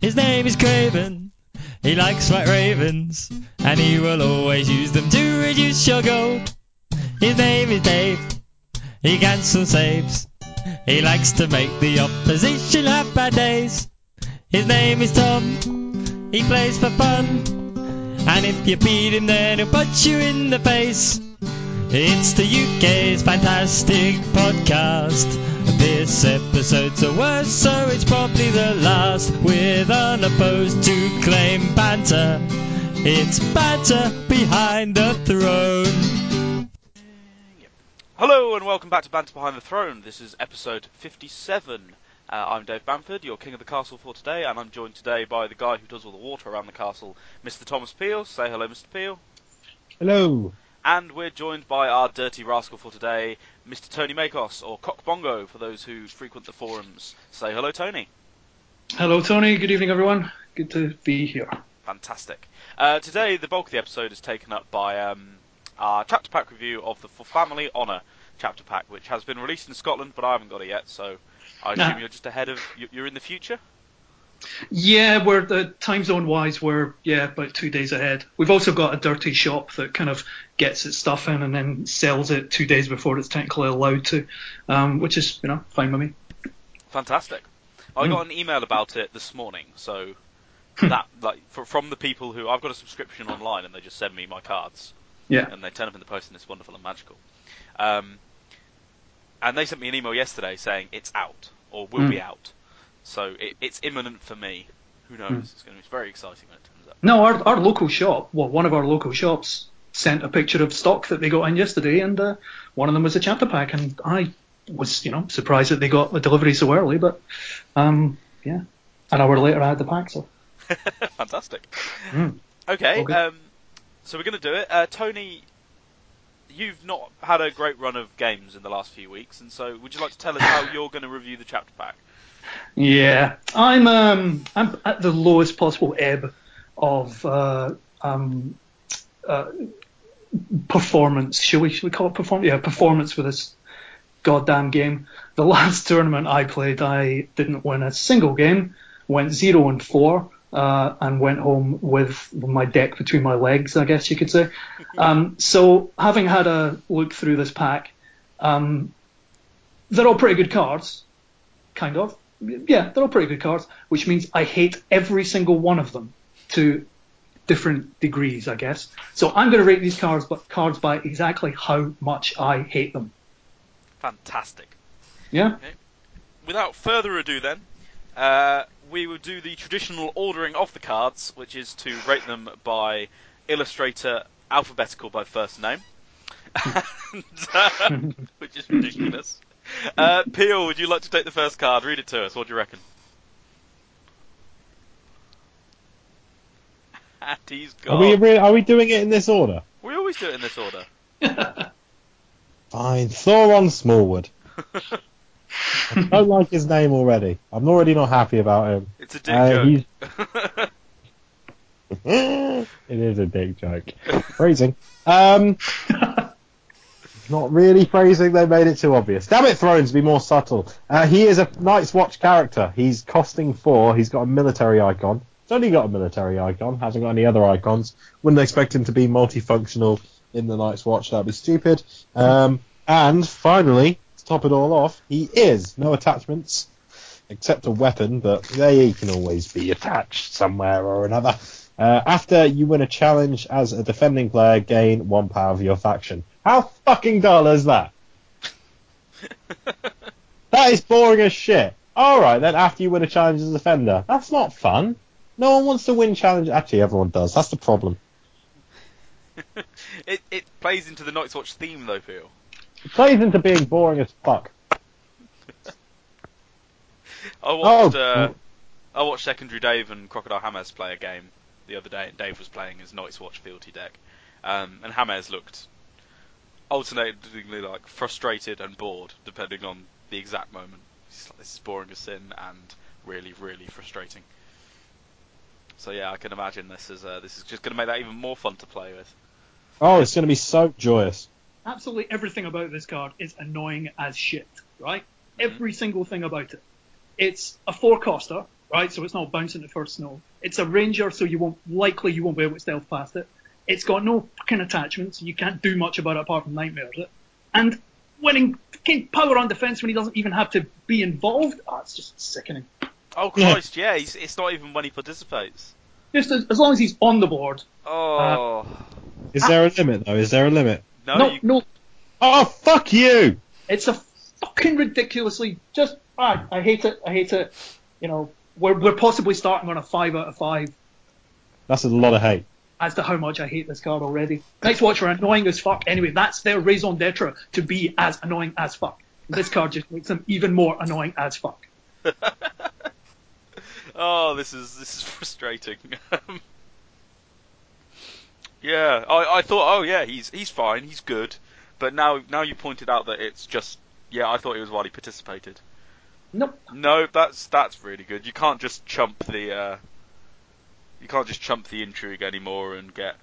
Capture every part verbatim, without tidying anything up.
His name is Craven. He likes white ravens, and he will always use them to reduce your gold. His name is Dave. He cancels saves. He likes to make the opposition have bad days. His name is Tom. He plays for fun, and if you beat him then he'll punch you in the face. It's the U K's fantastic podcast. This episode's the worst, so it's probably the last. With unopposed to claim banter, it's Banter Behind the Throne. Yep. Hello and welcome back to Banter Behind the Throne. This is episode fifty-seven. Uh, I'm Dave Bamford, your King of the Castle for today, and I'm joined today by the guy who does all the water around the castle, Mister Thomas Peel. Say hello, Mister Peel. Hello. And we're joined by our dirty rascal for today, Mister Tony Makos, or Cock Bongo, for those who frequent the forums. Say hello, Tony. Hello, Tony. Good evening, everyone. Good to be here. Fantastic. Uh, today, the bulk of the episode is taken up by um, our chapter pack review of the For Family Honour chapter pack, which has been released in Scotland, but I haven't got it yet, so I assume nah. you're just ahead of... You're in the future? Yeah, we're the time zone wise, we're yeah about two days ahead. We've also got a dirty shop that kind of gets its stuff in and then sells it two days before it's technically allowed to, um, which is you know fine with me. Fantastic. I mm. got an email about it this morning, so that like for, from the people who I've got a subscription online and they just send me my cards. Yeah. And they turn up in the post and it's wonderful and magical. Um, and they sent me an email yesterday saying it's out or will mm. be out. So it, it's imminent for me. Who knows? Mm. It's going to be very exciting when it comes up. No, our, our local shop, well, one of our local shops sent a picture of stock that they got in yesterday, and uh, one of them was a chapter pack, and I was, you know, surprised that they got the delivery so early, but, um, yeah, an hour later I had the pack, so. Fantastic. Mm. Okay, okay. Um, so we're going to do it. Uh, Tony, you've not had a great run of games in the last few weeks, and so would you like to tell us how you're going to review the chapter pack? Yeah, I'm um I'm at the lowest possible ebb of uh, um uh, performance. Shall we? Should we call it performance? Yeah, performance for this goddamn game. The last tournament I played, I didn't win a single game. Went zero and four, uh, and went home with my deck between my legs, I guess you could say. Um, so having had a look through this pack, um, they're all pretty good cards. Kind of. Yeah, they're all pretty good cards, which means I hate every single one of them to different degrees, I guess. So I'm going to rate these cards but cards by exactly how much I hate them. Fantastic. Yeah? Okay. Without further ado then, uh, we will do the traditional ordering of the cards, which is to rate them by illustrator, alphabetical by first name, and, uh, which is ridiculous. Uh, Peel, would you like to take the first card? Read it to us. What do you reckon? And he's gone. Are we, re- are we doing it in this order? We always do it in this order. Fine. Thoron Smallwood. I don't like his name already. I'm already not happy about him. It's a dick uh, joke. It is a dick joke. Phrasing. Um... Not really phrasing, they made it too obvious. Damn it, Thrones, be more subtle. Uh, he is a Night's Watch character. He's costing four. He's got a military icon. He's only got a military icon. Hasn't got any other icons. Wouldn't expect him to be multifunctional in the Night's Watch. That'd be stupid. Um, and finally, to top it all off, he is no attachments except a weapon, but they can always be attached somewhere or another. Uh, after you win a challenge as a defending player, gain one power of your faction. How fucking dull is that? That is boring as shit. Alright, then after you win a challenge as a defender. That's not fun. No one wants to win challenge. Actually, everyone does. That's the problem. it it plays into the Night's Watch theme, though, Phil. It plays into being boring as fuck. I watched oh. uh, I watched Secondary Dave and Crocodile Hamez play a game the other day, and Dave was playing his Night's Watch fealty deck. Um, and Hamez looked alternatingly like frustrated and bored, depending on the exact moment. It's like, this is boring as sin and really, really frustrating. So yeah, I can imagine this is uh, this is just going to make that even more fun to play with. Oh, it's going to be so joyous. Absolutely everything about this card is annoying as shit, right? Mm-hmm. Every single thing about it. It's a four-coster, right? So it's not bouncing the first snow. It's a ranger, so you won't likely you won't be able to stealth past it. It's got no fucking attachments. You can't do much about it apart from nightmares. It and winning King power on defence when he doesn't even have to be involved. Oh, it's just sickening. Oh Christ, yeah. yeah he's, it's not even when he participates. Just as, as long as he's on the board. Oh. Uh, Is there a limit though? Is there a limit? No. No. You... no. Oh fuck you! It's a fucking ridiculously just. Ah, I hate it. I hate it. You know, we're we're possibly starting on a five out of five. That's a lot of hate. As to how much I hate this card already. Night's Watch are annoying as fuck. Anyway, that's their raison d'etre, to be as annoying as fuck. This card just makes them even more annoying as fuck. Oh, this is this is frustrating. Yeah, I I thought, oh yeah, he's he's fine, he's good, but now now you pointed out that it's just yeah, I thought it was while he participated. Nope. No, that's that's really good. You can't just chump the uh, you can't just chump the intrigue anymore and get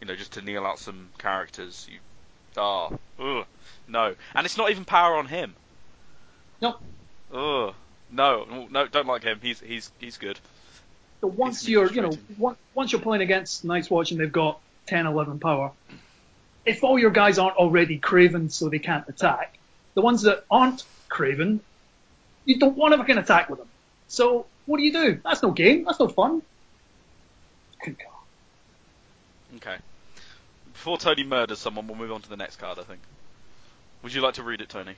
you know just to kneel out some characters. You ah oh, ugh, no, and it's not even power on him. Nope. Ugh. No, no, don't like him. He's he's he's good. So once he's you're you know one, once you're playing against Night's Watch and they've got ten, eleven power, if all your guys aren't already craven so they can't attack, the ones that aren't craven, you don't want to fucking attack with them. So what do you do? That's no game. That's no fun. Good card. Okay. Before Tony murders someone, we'll move on to the next card. I think. Would you like to read it, Tony?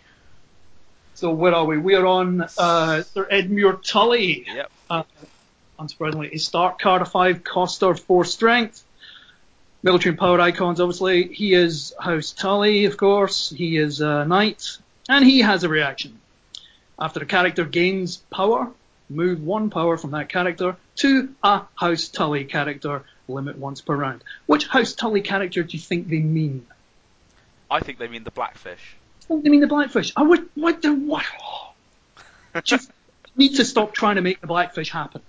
So where are we? We are on uh, Sir Edmure Tully. Yep. Uh, unsurprisingly, a Stark card, a five coster, four strength. Military and power icons, obviously. He is House Tully, of course. He is a knight. And he has a reaction. After a character gains power, move one power from that character to a House Tully character, limit once per round. Which House Tully character do you think they mean? I think they mean the Blackfish. What do you mean the Blackfish? I would. What the what? Just need to stop trying to make the Blackfish happen,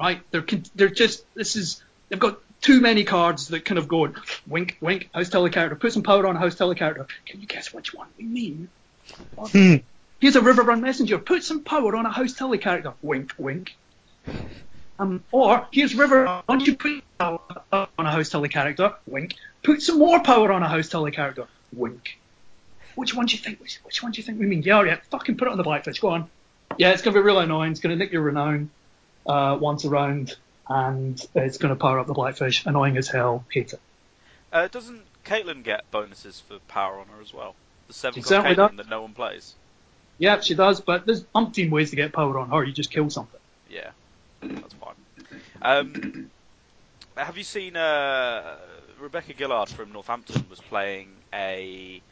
right? They're they're just this is they've got too many cards that kind of go wink wink. House Tully character, put some power on House Tully character. Can you guess which one we mean? Here's a Riverrun Messenger. Put some power on a House Tully character. Wink wink. Um, or here's River. Once you put power on a House Tully character, wink. Put some more power on a House Tully character. Wink. Which one do you think? Which, which one do you think we mean? Yeah, yeah, fucking put it on the Blackfish. Go on. Yeah, it's gonna be real annoying. It's gonna nick your renown uh, once around, and it's gonna power up the Blackfish. Annoying as hell. Hate it. Uh, doesn't Caitlyn get bonuses for power on her as well? The seven card Caitlyn does. That no one plays. Yeah, she does. But there's umpteen ways to get power on her. You just kill something. Yeah, that's fine. Um, have you seen uh, Rebecca Gillard from Northampton was playing a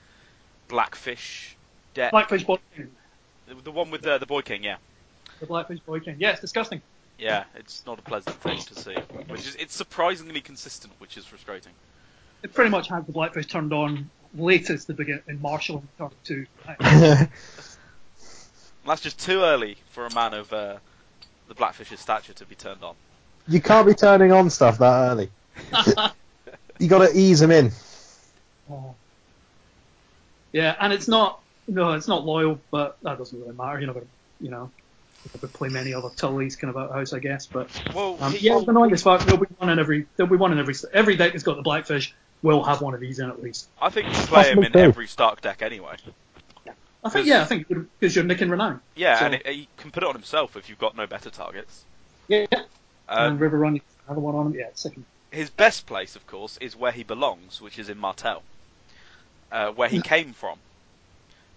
Blackfish deck. Blackfish Boy King. The one with uh, the Boy King, yeah. The Blackfish Boy King. Yeah, it's disgusting. Yeah, it's not a pleasant thing to see. Which is, it's surprisingly consistent, which is frustrating. It pretty much had the Blackfish turned on latest to begin in Marshall and turn two. That's just too early for a man of uh, the Blackfish's stature to be turned on. You can't be turning on stuff that early. You got to ease him in. Oh. Yeah, and it's not no, it's not loyal, but that doesn't really matter. You're not gonna, you know, you could play many other Tullys kind of out of house, I guess. But well, um, yeah, it's annoying as fuck. There'll be one in every. There'll be one in every. Every deck that's got the Blackfish will have one of these in at least. I think you play them in every Stark deck anyway. Yeah. I think yeah, I think because you're nicking renown. Yeah, so. And it, he can put it on himself if you've got no better targets. Yeah. Um, and River Run, another one on him. Yeah, second. His best place, of course, is where he belongs, which is in Martell. Uh, where he came from,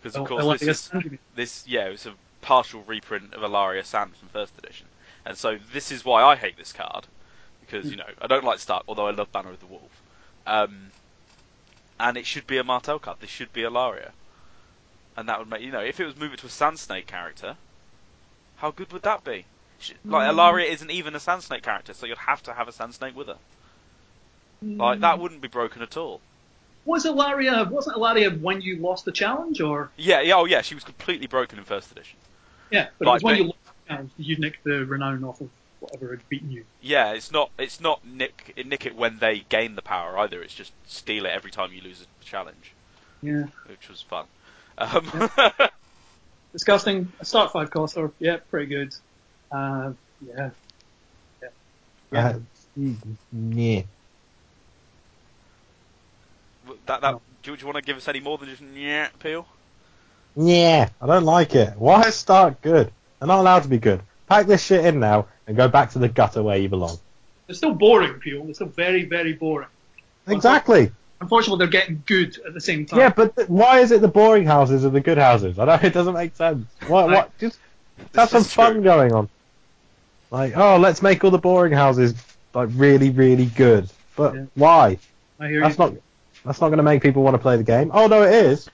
because of oh, course this, is, this yeah it's a partial reprint of Alleria Sand from first edition, and so this is why I hate this card, because you know I don't like Stark, although I love Banner of the Wolf, um, and it should be a Martell card. This should be Alleria, and that would make you know if it was moved to a Sand Snake character, how good would that be? Like Alleria isn't even a Sand Snake character, so you'd have to have a Sand Snake with her. Like that wouldn't be broken at all. Was Alleria, wasn't Alleria when you lost the challenge, or...? Yeah, yeah, oh yeah, she was completely broken in first edition. Yeah, but like, it was when but, you lost the challenge, you nicked the renown off of whatever had beaten you. Yeah, it's not it's not nick, nick it when they gain the power either, it's just steal it every time you lose a challenge. Yeah. Which was fun. Um, yeah. Disgusting. A Stark five coster, yeah, pretty good. Uh, yeah. Yeah. Yeah. Uh, yeah. That, that, do you want to give us any more than just yeah, Peel? Yeah, I don't like it. Why is Stark good? They're not allowed to be good. Pack this shit in now and go back to the gutter where you belong. They're still boring, Peel. They're still very, very boring. Exactly. Unfortunately, they're getting good at the same time. Yeah, but th- why is it the boring houses and the good houses? I know it doesn't make sense. What? Like, what? Just have some fun true. going on. Like, oh, let's make all the boring houses like really, really good. But yeah. why? I hear That's you. not. That's not going to make people want to play the game. Oh, no, it is.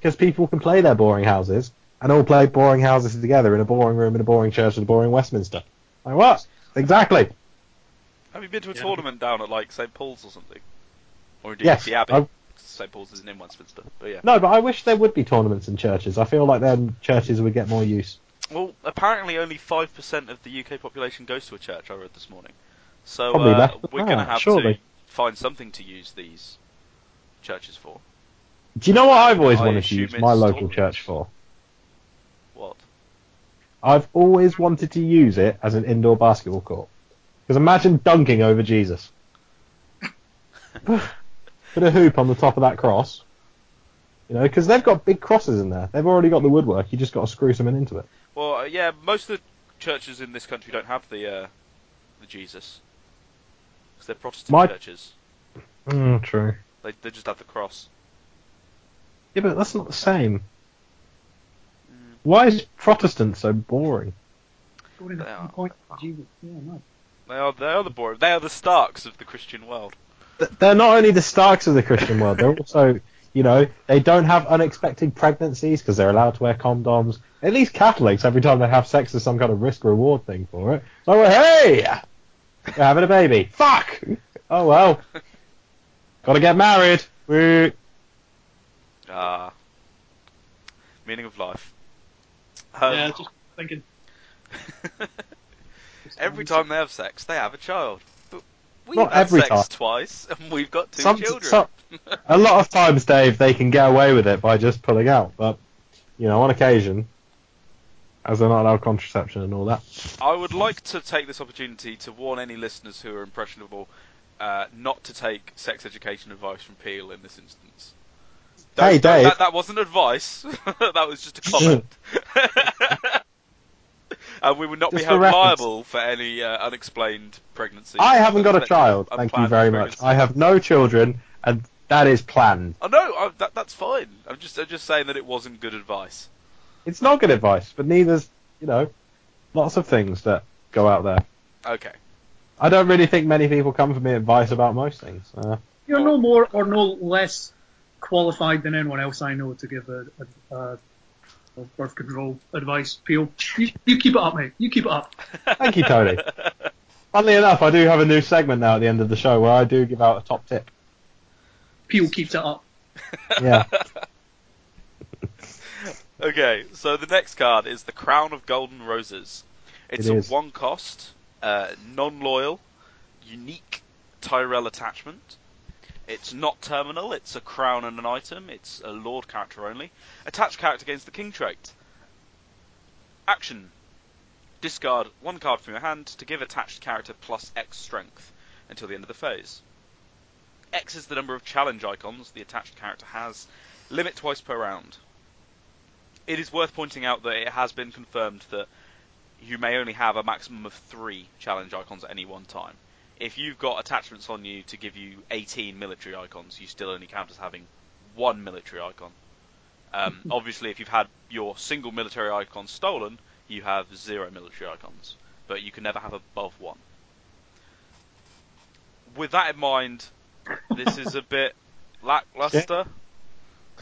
Because people can play their boring houses and all play boring houses together in a boring room, in a boring church, in a boring Westminster. Like, what? Exactly. Have you been to a yeah. tournament down at, like, Saint Paul's or something? Or indeed yes, the Abbey. I... Saint Paul's isn't in Westminster, but yeah. No, but I wish there would be tournaments in churches. I feel like then churches would get more use. Well, apparently only five percent of the U K population goes to a church, I read this morning. So uh, we're going to have surely. to find something to use these churches for. Do you know what I've always I wanted to use my local church for? What? I've always wanted to use it as an indoor basketball court. Because imagine dunking over Jesus. Put a hoop on the top of that cross. You know, because they've got big crosses in there. They've already got the woodwork. You just got to screw something into it. Well, uh, yeah, most of the churches in this country don't have the uh, the Jesus. Because they're Protestant my... churches. Mm, true. They they just have the cross. Yeah, but that's not the same. Mm. Why is Protestant so boring? They are. Yeah, no. They are. They are the boring. They are the Starks of the Christian world. They're not only the Starks of the Christian world. They're also, you know, they don't have unexpected pregnancies because they're allowed to wear condoms. At least Catholics, every time they have sex, there's some kind of risk-reward thing for it. So, hey, you're having a baby. Fuck. Oh well. Gotta get married. Woo. Ah. Meaning of life. Um, yeah, just thinking. Every time they have sex, they have a child. But we've Not had every sex time. twice, and we've got two some, children. Some, a lot of times, Dave, they can get away with it by just pulling out. But, you know, on occasion, as they're not allowed contraception and all that. I would like to take this opportunity to warn any listeners who are impressionable Uh, not to take sex education advice from Peel in this instance. Don't, hey, Dave. That, that wasn't advice. That was just a comment. And we would not just be held liable for any uh, unexplained pregnancy. I haven't got a child. Thank you very pregnancy. much. I have no children, and that is planned. Oh no, I, that, that's fine. I'm just, I'm just saying that it wasn't good advice. It's not good advice, but neither's, you know, lots of things that go out there. Okay. I don't really think many people come for me advice about most things. Uh, You're no more or no less qualified than anyone else I know to give a, a, a birth control advice, Peel. You, you keep it up, mate. You keep it up. Thank you, Tony. Funnily enough, I do have a new segment now at the end of the show where I do give out a top tip. Peel keeps it up. Yeah. Okay, so the next card is the Crown of Golden Roses. It's it a one cost... Uh, non-loyal, unique Tyrell attachment. It's not terminal, it's a crown and an item, it's a lord character only. Attach character gains the king trait. Action. Discard one card from your hand to give attached character plus X strength until the end of the phase. X is the number of challenge icons the attached character has. Limit twice per round. It is worth pointing out that it has been confirmed that you may only have a maximum of three challenge icons at any one time. If you've got attachments on you to give you eighteen military icons, you still only count as having one military icon. Um, obviously, if you've had your single military icon stolen, you have zero military icons. But you can never have above one. With that in mind, this is a bit lackluster.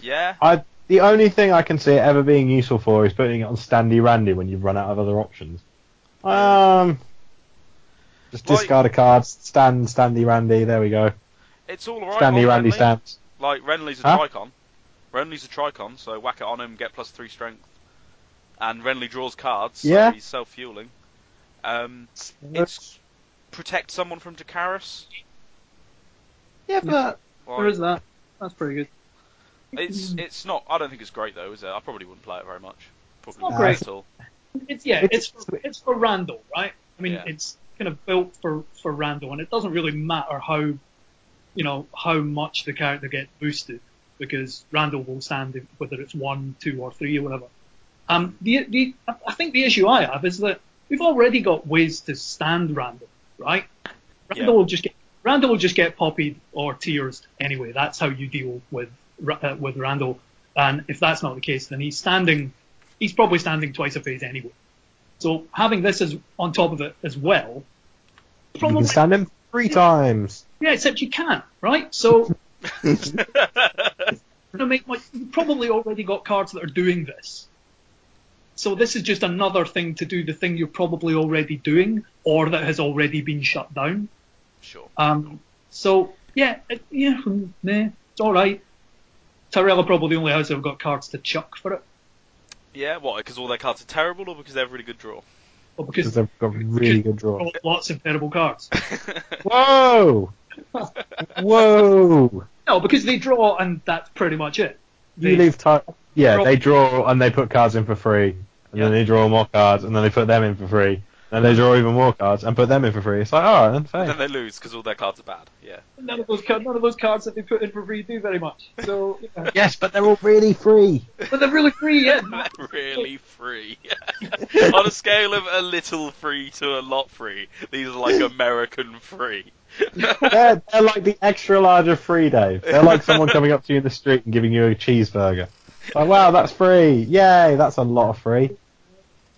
Yeah? I... The only thing I can see it ever being useful for is putting it on Standy Randy when you've run out of other options. Um, just like, discard a card, stand Standy Randy. There we go. It's all right. Standy Randy Renly. Stamps. Like Renly's a huh? tricon. Renly's a tricon, so whack it on him, get plus three strength, and Renly draws cards. So yeah. He's self-fueling. Um, it's protect someone from Dracarys. Yeah, but like, there is that. That's pretty good. It's it's not. I don't think it's great though, is it? I probably wouldn't play it very much. Probably it's not great at all. it's yeah, it's for, it's for Randall, right? I mean, yeah. it's kind of built for, for Randall, and it doesn't really matter how, you know, how much the character gets boosted, because Randall will stand it, whether it's one, two, or three, or whatever. Um, the the I think the issue I have is that we've already got ways to stand Randall, right? Randall yeah. will just get Randall will just get poppied or tears anyway. That's how you deal with uh, with Randall. And if that's not the case, then he's standing. He's probably standing twice a phase anyway. So having this as on top of it as well, probably, you can stand him three times. Yeah, except you can't, right? So make much, you've probably already got cards that are doing this. So this is just another thing to do the thing you're probably already doing, or that has already been shut down. Sure. Um. So yeah, it, yeah, nah, it's all right. Tyrell are probably the only house that have got cards to chuck for it. Yeah, what, because all their cards are terrible, or because they have a really good draw? Well, because, because they've got really good draw. Lots of terrible cards. Whoa! Whoa! No, because they draw, and that's pretty much it. They, you leave time. Yeah, draw. They draw, and they put cards in for free, and yeah. then they draw more cards, and then they put them in for free, and they draw even more cards, and put them in for free. It's like, alright, then fair. And then they lose, because all their cards are bad, yeah. None of those none of those cards that they put in for free do very much, so... Yeah. Yes, but they're all really free! But they're really free, yeah! They're really free. On a scale of a little free to a lot free, these are like American free. they're, they're like the extra large of free, Dave. They're like someone coming up to you in the street and giving you a cheeseburger. Like, wow, that's free! Yay, that's a lot of free.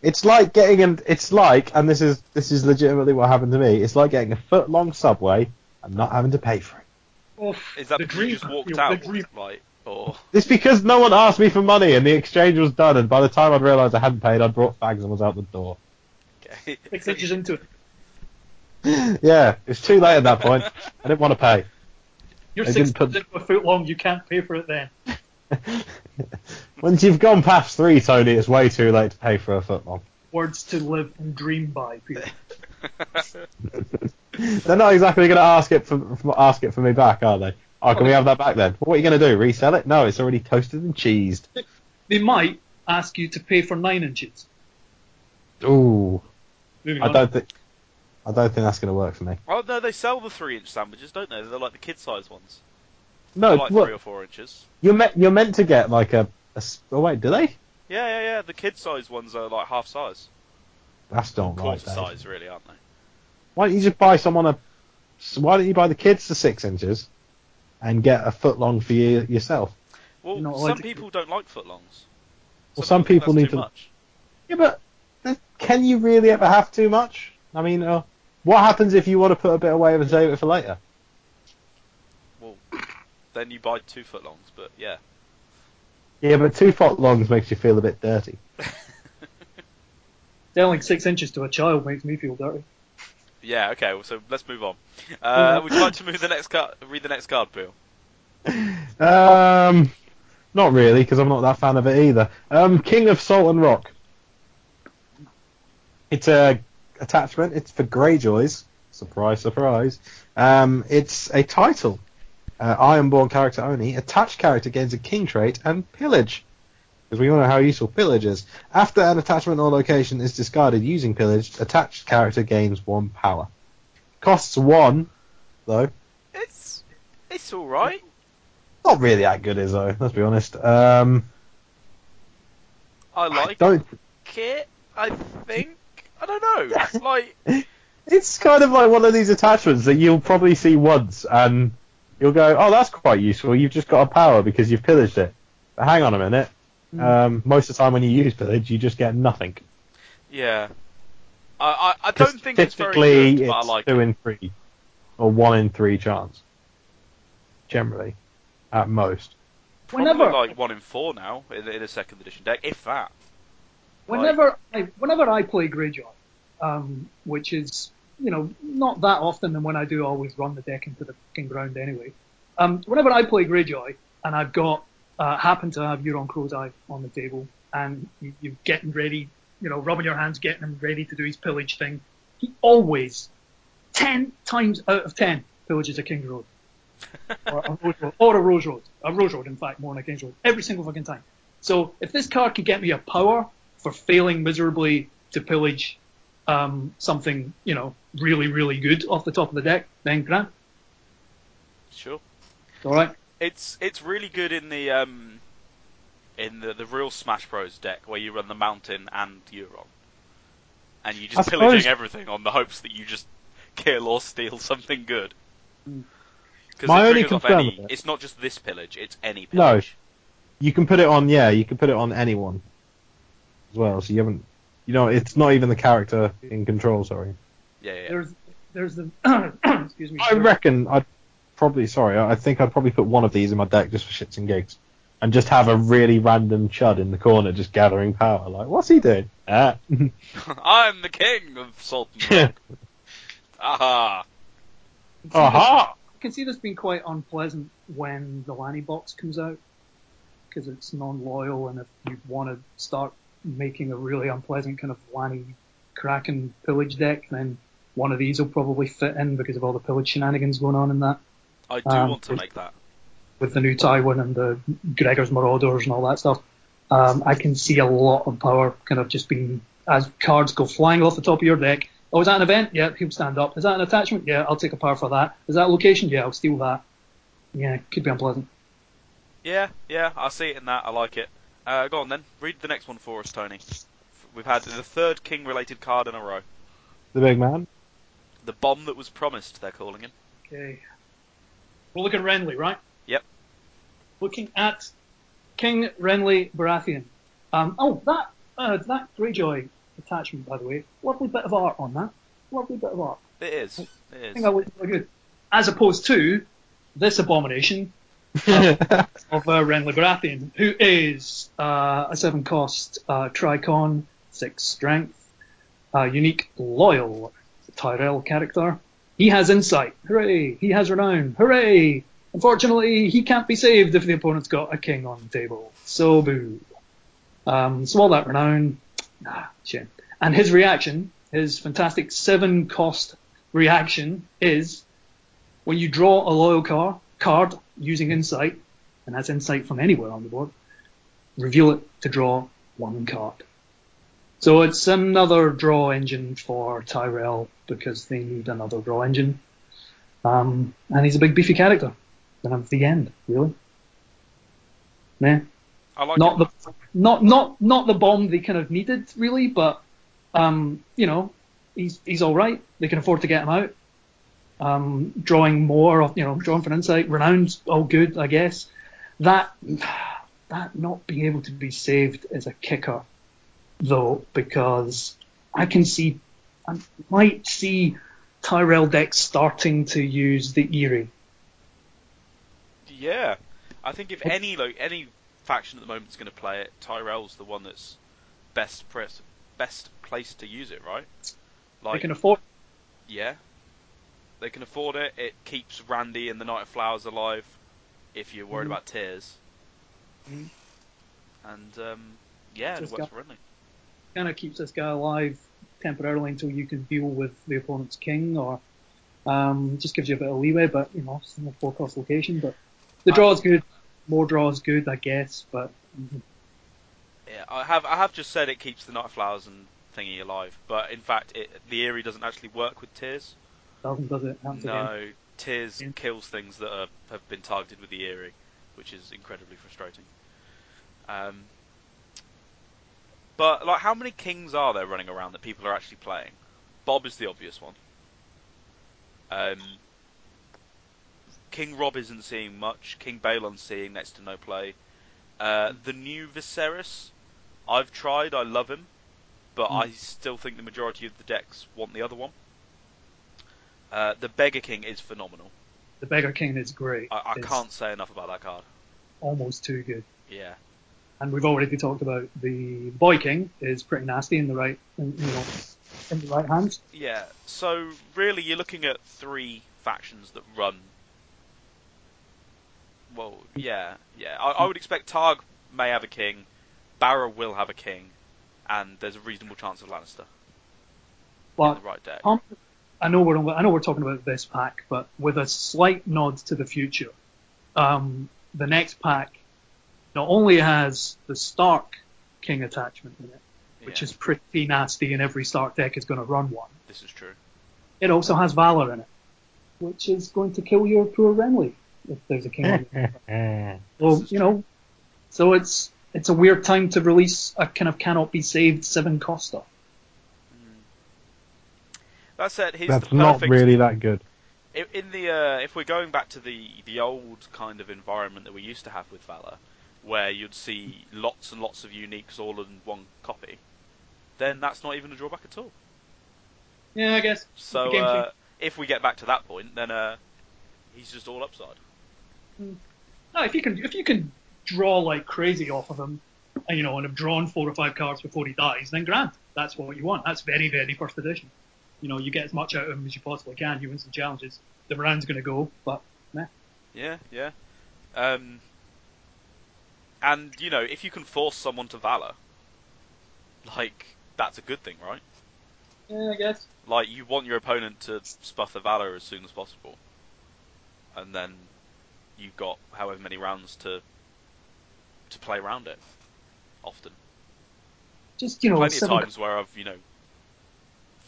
It's like getting an, it's like, and this is this is legitimately what happened to me. It's like getting a foot long subway and not having to pay for it. Oof, is that because you just walked out? Like, or it's because no one asked me for money and the exchange was done. And by the time I'd realised I hadn't paid, I'd brought fags and was out the door. Okay. Six inches into it. Yeah, it's too late at that point. I didn't want to pay. You're six inches put... into a foot long. You can't pay for it then. Once you've gone past three, Tony, it's way too late to pay for a footlong. Words to live and dream by, people. They're not exactly going to ask it for, for ask it for me back, are they? Oh, can we have that back then? What are you going to do? Resell it? No, it's already toasted and cheesed. They might ask you to pay for nine inches. Ooh, Moving I on. don't think I don't think that's going to work for me. Oh no, they sell the three-inch sandwiches, don't they? They're like the kid-sized ones. No, like look, three or four inches. You're meant you're meant to get like a, a. Oh wait, do they? Yeah, yeah, yeah. The kid size ones are like half size. That's not right. Quarter size, really, aren't they? Why don't you just buy someone a? Why don't you buy the kids the six inches, and get a foot long for you yourself? Well, some people don't like foot longs. Well, some people need to. Yeah, but can you really ever have too much? I mean, uh, what happens if you want to put a bit away and save it for later? Well. Then you buy two foot longs, but yeah. Yeah, but two foot longs makes you feel a bit dirty. Selling six inches to a child makes me feel dirty. Yeah, okay, well, so let's move on. Uh, would you like to move the next card? Read the next card, Bill. Um, not really, because I'm not that fan of it either. Um, King of Salt and Rock. It's a attachment. It's for Greyjoys. Surprise, surprise. Um, it's a title. Uh, Ironborn character only, attached character gains a king trait and pillage, because we all know how useful pillage is. After an attachment or location is discarded using pillage, attached character gains one power. Costs one, though. It's it's all right. Not really that good, is though. Let's be honest. Um, I like I don't... it. I think I don't know. It's like it's kind of like one of these attachments that you'll probably see once and. You'll go, oh, that's quite useful. You've just got a power because you've pillaged it. But hang on a minute. Um, most of the time when you use pillage, you just get nothing. Yeah. I I, I don't think it's very good, but I like it. Typically, it's two in three. Or one in three chance. Generally. At most. Probably whenever, like one in four now, in, in a second edition deck, if that. Whenever, like, I, whenever I play Greyjoy, um, which is... you know, not that often, and when I do, I always run the deck into the fucking ground anyway. Um, whenever I play Greyjoy, and I've got, uh, happen to have Euron Crow's Eye on the table, and you, you're getting ready, you know, rubbing your hands, getting him ready to do his pillage thing, he always, ten times out of ten, pillages a King's Road. Or a Rose Road. Or a Rose Road. A Rose Road, in fact, more than a King's Road. Every single fucking time. So, if this card could get me a power, for failing miserably to pillage um, something, you know, really, really good off the top of the deck, then grand. Sure. All right. It's it's really good in the um, in the, the real Smash Bros deck where you run the Mountain and Euron, and you just I pillaging suppose... everything on the hopes that you just kill or steal something good. Mm. My only concern with it. It's not just this pillage; it's any pillage. No, you can put it on. Yeah, you can put it on anyone as well. So you haven't, you know, it's not even the character in control. Sorry. Yeah, yeah. There's, there's the. Excuse me. I reckon I'd probably. Sorry, I think I'd probably put one of these in my deck just for shits and gigs, and just have a really random chud in the corner just gathering power. Like, what's he doing? Ah. I'm the king of Salt and Rock. Aha. Aha. I can see this being quite unpleasant when the Lanny box comes out, because it's non-loyal, and if you want to start making a really unpleasant kind of Lanny Kraken pillage deck, then one of these will probably fit in because of all the pillage shenanigans going on in that. I do um, want to with, make that. With the new Tywin and the Gregor's Marauders and all that stuff, um, I can see a lot of power kind of just being, as cards go flying off the top of your deck. Oh, is that an event? Yeah, he'll stand up. Is that an attachment? Yeah, I'll take a power for that. Is that a location? Yeah, I'll steal that. Yeah, could be unpleasant. Yeah, yeah, I see it in that. I like it. Uh, go on then. Read the next one for us, Tony. We've had the third king-related card in a row. The big man? The bomb that was promised, they're calling him. Okay. We're looking at Renly, right? Yep. Looking at King Renly Baratheon. Um, oh, that, uh, that Greyjoy attachment, by the way. Lovely bit of art on that. Lovely bit of art. It is. It is. I think that looks really good. As opposed to this abomination of, of uh, Renly Baratheon, who is uh, a seven-cost uh, Tricon, six strength, uh, unique, loyal Tyrell character. He has insight. Hooray! He has renown. Hooray! Unfortunately, he can't be saved if the opponent's got a king on the table. So boo. Um, so all that renown. Ah, shame. And his reaction, his fantastic seven cost reaction is when you draw a loyal car, card using insight, and that's insight from anywhere on the board, reveal it to draw one card. So it's another draw engine for Tyrell because they need another draw engine. Um, and he's a big beefy character. And at the end, really. Nah. I like not it. the not not not the bomb they kind of needed really, but um, you know, he's he's all right. They can afford to get him out. Um, drawing more, you know, drawing for insight, renown's all good, I guess. That that not being able to be saved is a kicker, though, because I can see, I might see Tyrell decks starting to use the Eerie. Yeah, I think if any like any. faction at the moment is going to play it, Tyrell's the one that's best press, best place to use it, right? Like, they can afford yeah they can afford it. It keeps Randy and the Knight of Flowers alive if you're worried mm. about tears mm. and um, yeah keeps it works guy. for Renly. Kind of keeps this guy alive temporarily until you can deal with the opponent's king, or um, just gives you a bit of leeway, but you know, it's in a four cost location, but the draw is good. More draw is good, I guess, but yeah, I have I have just said it keeps the Night of Flowers and thingy alive, but in fact, it, the Eerie doesn't actually work with Tears. Doesn't does it? That's no, again. Tears yeah. kills things that are, have been targeted with the Eerie, which is incredibly frustrating. Um, but like, how many kings are there running around that people are actually playing? Bob is the obvious one. Um. King Rob isn't seeing much. King Balon's seeing next to no play. Uh, the new Viserys, I've tried. I love him, but mm. I still think the majority of the decks want the other one. Uh, the Beggar King is phenomenal. The Beggar King is great. I, I can't say enough about that card. Almost too good. Yeah. And we've already talked about the Boy King is pretty nasty in the right, in, you know, in the right hands. Yeah. So really, you're looking at three factions that run. Well, yeah, yeah. I, I would expect Targ may have a king, Barra will have a king, and there's a reasonable chance of Lannister. But in the right deck. Um, I know we're I know we're talking about this pack, but with a slight nod to the future, um, the next pack not only has the Stark king attachment in it, yeah. which is pretty nasty, and every Stark deck is going to run one. This is true. It also has Valor in it, which is going to kill your poor Renly if there's a king on it. Well, you know, so it's it's a weird time to release a kind of cannot be saved seven cost stuff. Mm. That's it. He's That's the perfect... not really that good. In the uh, if we're going back to the the old kind of environment that we used to have with Valor, where you'd see lots and lots of uniques all in one copy, then that's not even a drawback at all. Yeah, I guess. So uh, if we get back to that point, then uh, he's just all upside. No, if you can if you can draw like crazy off of him, and you know, and have drawn four or five cards before he dies, then grand, that's what you want. That's very very first edition. You know, you get as much out of him as you possibly can. You win some challenges. The round's going to go, but meh. Yeah, yeah. Um, and, you know, if you can force someone to Valor, like, that's a good thing, right? Yeah, I guess. Like, you want your opponent to spuff the Valor as soon as possible. And then you've got however many rounds to to play around it. Often. Just, you know, plenty of times where I've, you know,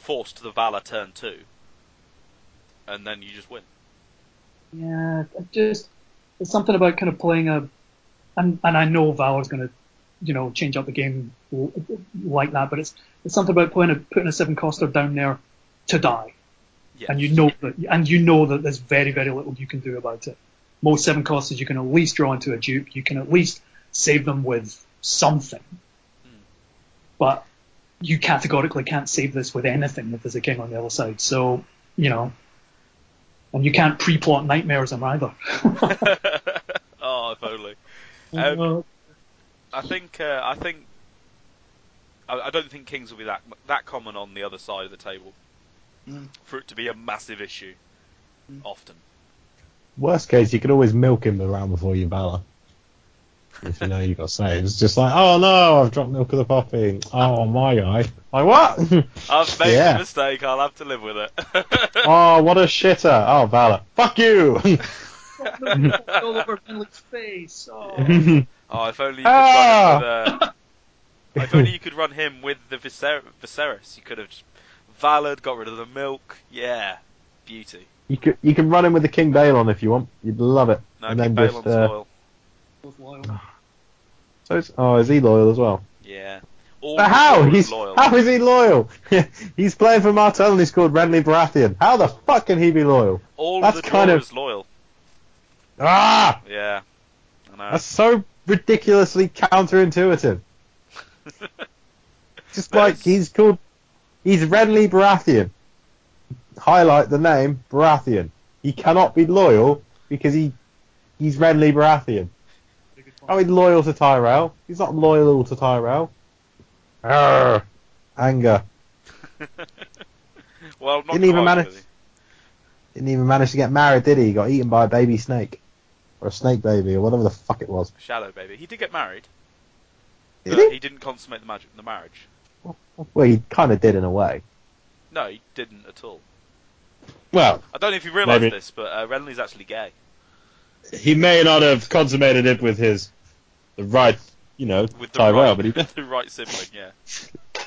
forced the Valor turn two, and then you just win. Yeah, just there's something about kind of playing a, and and I know Valor's going to, you know, change up the game like that, but it's it's something about playing a putting a seven coster down there to die, yes. and you know that and you know that there's very very little you can do about it. Most seven costers you can at least draw into a dupe, you can at least save them with something, mm. but you categorically can't save this with anything if there's a king on the other side. So, you know, and you can't pre-plot nightmares on either. Oh, if only. Um, I think uh, I think I, I don't think kings will be that that common on the other side of the table mm. for it to be a massive issue. Mm. Often. Worst case, you can always milk him around before you Valor. If you know you've got saves, just like, oh no, I've dropped Milk of the Poppy. Oh my guy. Like, what? I've made yeah. a mistake, I'll have to live with it. Oh, what a shitter. Oh, Valor. Fuck you! All over Benlick's face. Oh, oh if, only you could ah! run with, uh, if only you could run him with the Viser- Viserys. You could have just Valored, got rid of the milk. Yeah, beauty. You could you can run him with the King Balon if you want. You'd love it. No, and King then Balon's uh, loyal. Loyal. So it's, oh, is he loyal as well? Yeah. But how? He's, loyal. How is he loyil? He's playing for Martell and he's called Renly Baratheon. How the fuck can he be loyal? All that's of the kind of is loyal. Ah! Yeah. I know. That's so ridiculously counterintuitive. Just like it's... he's called, he's Renly Baratheon. Highlight the name Baratheon. He cannot be loyal because he he's Renly Baratheon. Oh, he's loyal to Tyrell. He's not loyal to Tyrell. Arrgh. Anger. Well, not didn't even manage. Didn't even manage to get married, did he? He got eaten by a baby snake, or a snake baby, or whatever the fuck it was. Shallow baby. He did get married. Did but he? He didn't consummate the magic, the marriage. Well, he kind of did in a way. No, he didn't at all. Well, I don't know if you realise this, but uh, Renly's actually gay. He may not have consummated it with his the right, you know, with the Tyrell, right, but he with the right sibling, yeah.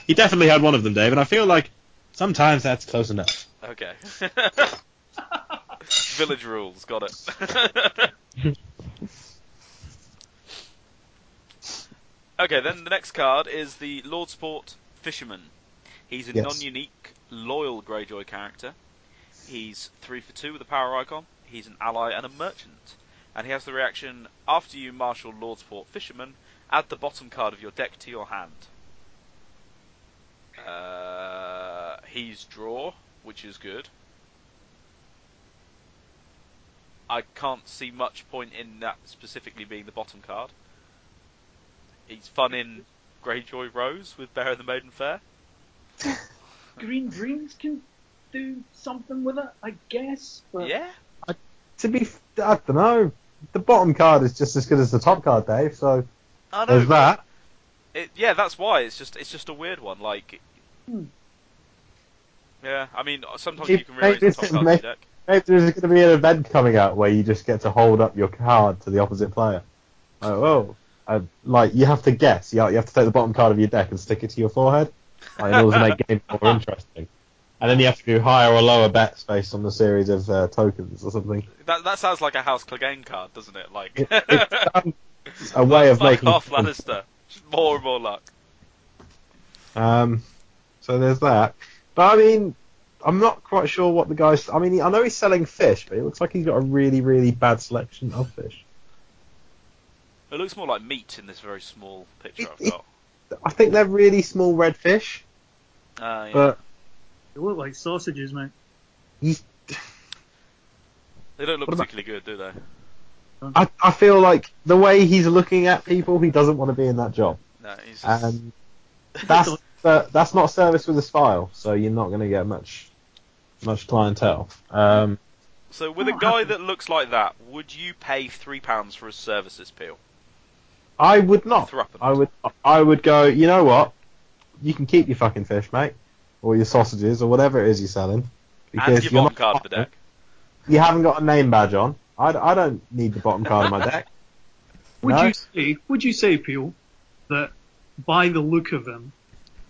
He definitely had one of them, Dave, and I feel like sometimes that's close enough. Okay. Village rules, got it. Okay, then the next card is the Lordsport Fisherman. He's a yes. non-unique, loyal Greyjoy character. He's three for two with a power icon. He's an ally and a merchant. And he has the reaction, after you marshal Lordsport Fisherman, add the bottom card of your deck to your hand. Uh, he's draw, which is good. I can't see much point in that specifically being the bottom card. He's fun in Greyjoy Rose with Bear and the Maiden Fair. Green Dreams can do something with it, I guess. But... yeah. To be, I don't know. The bottom card is just as good as the top card, Dave. So I know, there's that. It, yeah, that's why it's just it's just a weird one. Like, hmm. yeah, I mean, sometimes if, you can rearrange the top card of your deck. Maybe there's going to be an event coming out where you just get to hold up your card to the opposite player. Oh, oh, Uh, like, you have to guess. You have to take the bottom card of your deck and stick it to your forehead, like, in order to make games more interesting. And then you have to do higher or lower bets based on the series of uh, tokens or something. That that sounds like a House Clegane card, doesn't it? Like, it, it's a way of making off Lannister. Just more and more luck. Um, so there's that. But I mean, I'm not quite sure what the guy's. I mean, I know he's selling fish, but it looks like he's got a really, really bad selection of fish. It looks more like meat in this very small picture it, I've got. It, I think they're really small red fish. Uh, yeah. But they look like sausages, mate. They don't look particularly good, do they? I, I feel like the way he's looking at people, he doesn't want to be in that job. No, he's just... And that's, uh, that's not service with a smile, so you're not going to get much much clientele. Um, so with a guy that looks like that, would you pay three pounds for his services, Peel? I would not. I would I would go, you know what? You can keep your fucking fish, mate. Or your sausages, or whatever it is you're selling. Because and your you're bottom card of the deck. You haven't got a name badge on. I, I don't need the bottom card of my deck. Would no? you say, would you say, Peel, that by the look of him,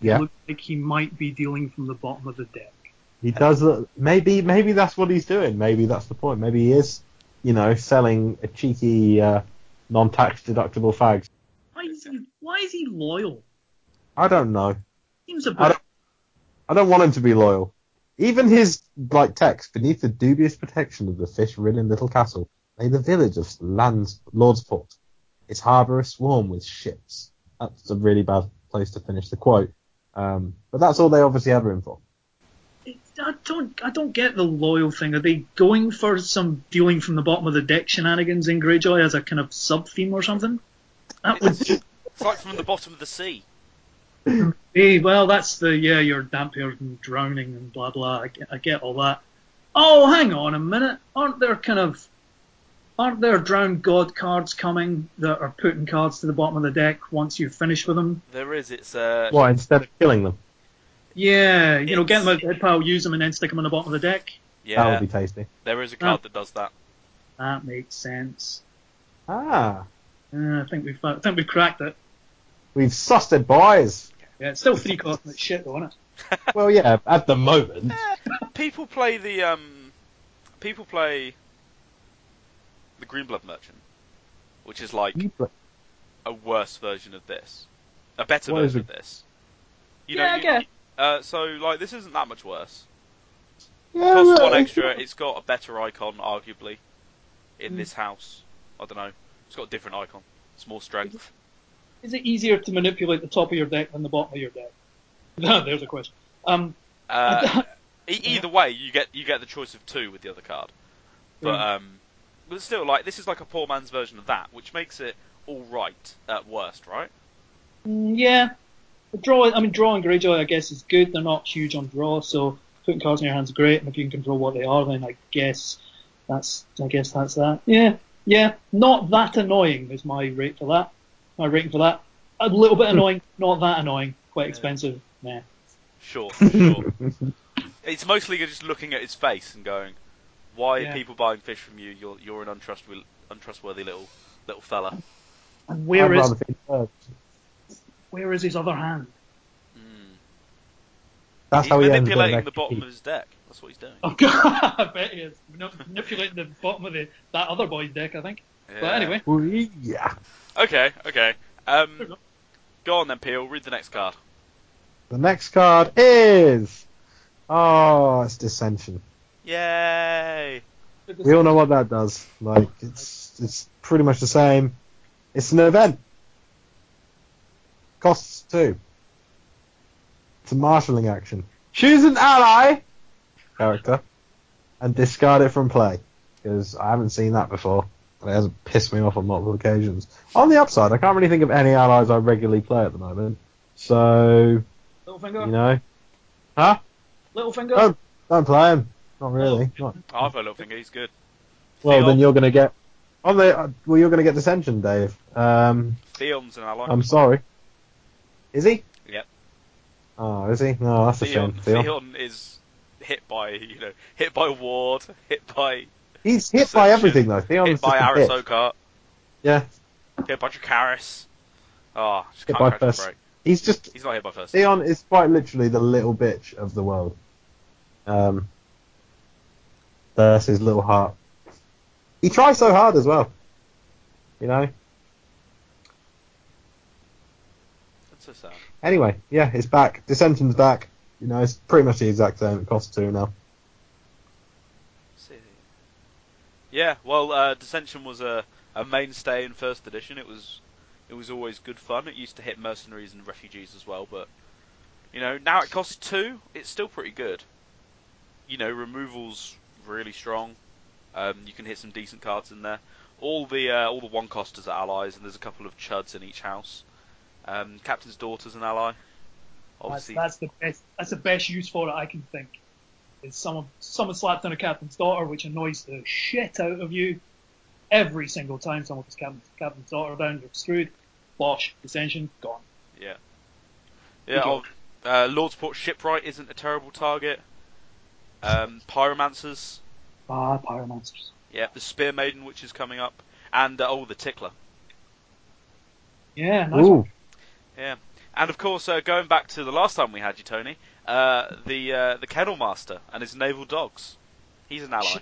yeah. it looks like he might be dealing from the bottom of the deck? He does look... Maybe, maybe that's what he's doing. Maybe that's the point. Maybe he is, you know, selling a cheeky... Uh, non-tax deductible fags. Why is he? Why is he loyal? I don't know. Seems a bit... I, don't, I don't want him to be loyal. Even his like text beneath the dubious protection of the fish-ridden little castle lay the village of Lands, Lordsport. Its harbour is swarm with ships. That's a really bad place to finish the quote. Um, but that's all they obviously had room for. I don't, I don't get the loyal thing. Are they going for some dealing from the bottom of the deck shenanigans in Greyjoy as a kind of sub-theme or something? That would... It's like from the bottom of the sea. Hey, well, that's the, yeah, you're damp-haired and drowning and blah, blah. I get, I get all that. Oh, hang on a minute. Aren't there kind of, aren't there drowned god cards coming that are putting cards to the bottom of the deck once you've finished with them? There is. It's uh... Why, instead of killing them? Yeah, you know, it's... get them a dead pile, use them, and then stick them on the bottom of the deck. Yeah, that would be tasty. There is a card that, that does that. That makes sense. Ah, uh, I think we've I think we've cracked it. We've sussed it, boys. Yeah, it's still three cost and it's shit, though, isn't it? Well, yeah, at the moment. Yeah, people play the um, people play the Greenblood Merchant, which is like a worse version of this, a better what version of this. You yeah, know, you, I guess. Uh, so, like, this isn't that much worse. Yeah, Plus no, one extra, it's got a better icon, arguably, in mm. this house. I don't know. It's got a different icon. It's more strength. Is it easier to manipulate the top of your deck than the bottom of your deck? There's a question. Um, uh, e- either way, you get you get the choice of two with the other card. But, mm. um, but still, like, this is like a poor man's version of that, which makes it all right at worst, right? Mm, yeah. Draw, I mean, draw and Greyjoy, I guess, is good. They're not huge on draw, so putting cards in your hands is great. And if you can control what they are, then I guess that's, I guess that's that. Yeah, yeah. Not that annoying is my rate for that. My rating for that. A little bit annoying, not that annoying. Quite yeah. expensive. Nah. Sure, sure. It's mostly you're just looking at his face and going, "Why yeah. are people buying fish from you? You're you're an untrustworthy, untrustworthy little little fella." And where I'd is? Where is his other hand? Mm. That's he's how he manipulating the bottom of his deck. That's what he's doing. Oh God, I bet he is. Manipulating the bottom of the, that other boy's deck, I think. Yeah. But anyway. Well, yeah. Okay, okay. Um, go on then, Peel. Read the next card. The next card is... Oh, it's Dissension. Yay! We all know what that does. Like, it's it's pretty much the same. It's an event. Costs two. It's a marshalling action. Choose an ally character and discard it from play, because I haven't seen that before, and it hasn't pissed me off on multiple occasions. On the upside, I can't really think of any allies I regularly play at the moment, so Littlefinger, you know, huh? Littlefinger. Oh, don't play him. Not really. Not... I've heard Littlefinger. He's good. Well, Theon. Then you're gonna get on the. Well, you're gonna get Dissension, Dave. Um, Theon's an ally. I'm sorry. Is he? Yep. Oh, is he? No, that's Theon, a shame. Theon is hit by, you know, hit by Ward, hit by... He's hit by everything, though. Theon's hit by Aris Okart. Yeah. Hit by Dracarys. Oh, just hit by first. Break. He's just. He's not hit by first. Theon is quite literally the little bitch of the world. Um. There's his little heart. He tries so hard as well. You know? That's so sad. Anyway, yeah, it's back. Dissension's back. You know, it's pretty much the exact same. It costs two now. Yeah, well, uh, Dissension was a, a mainstay in First Edition. It was it was always good fun. It used to hit mercenaries and refugees as well, but, you know, now it costs two. It's still pretty good. You know, removal's really strong. Um, you can hit some decent cards in there. All the uh, all the one-costers are allies, and there's a couple of chuds in each house. Um, Captain's Daughter's an ally. Obviously, that's, that's the best. That's the best use for it I can think. Is someone someone slapped on a Captain's Daughter, which annoys the shit out of you every single time someone puts Captain's, Captain's Daughter down, you're screwed. Bosh, Dissension, gone. Yeah. Yeah. Oh, uh, Lordsport Shipwright isn't a terrible target. Um, pyromancers. Ah, pyromancers. Yeah, the Spear Maiden, which is coming up, and uh, oh, the Tickler. Yeah. Nice. Ooh. One. Yeah. And of course, uh, going back to the last time we had you, Tony, uh, the uh, the Kennel Master and his naval dogs. He's an ally.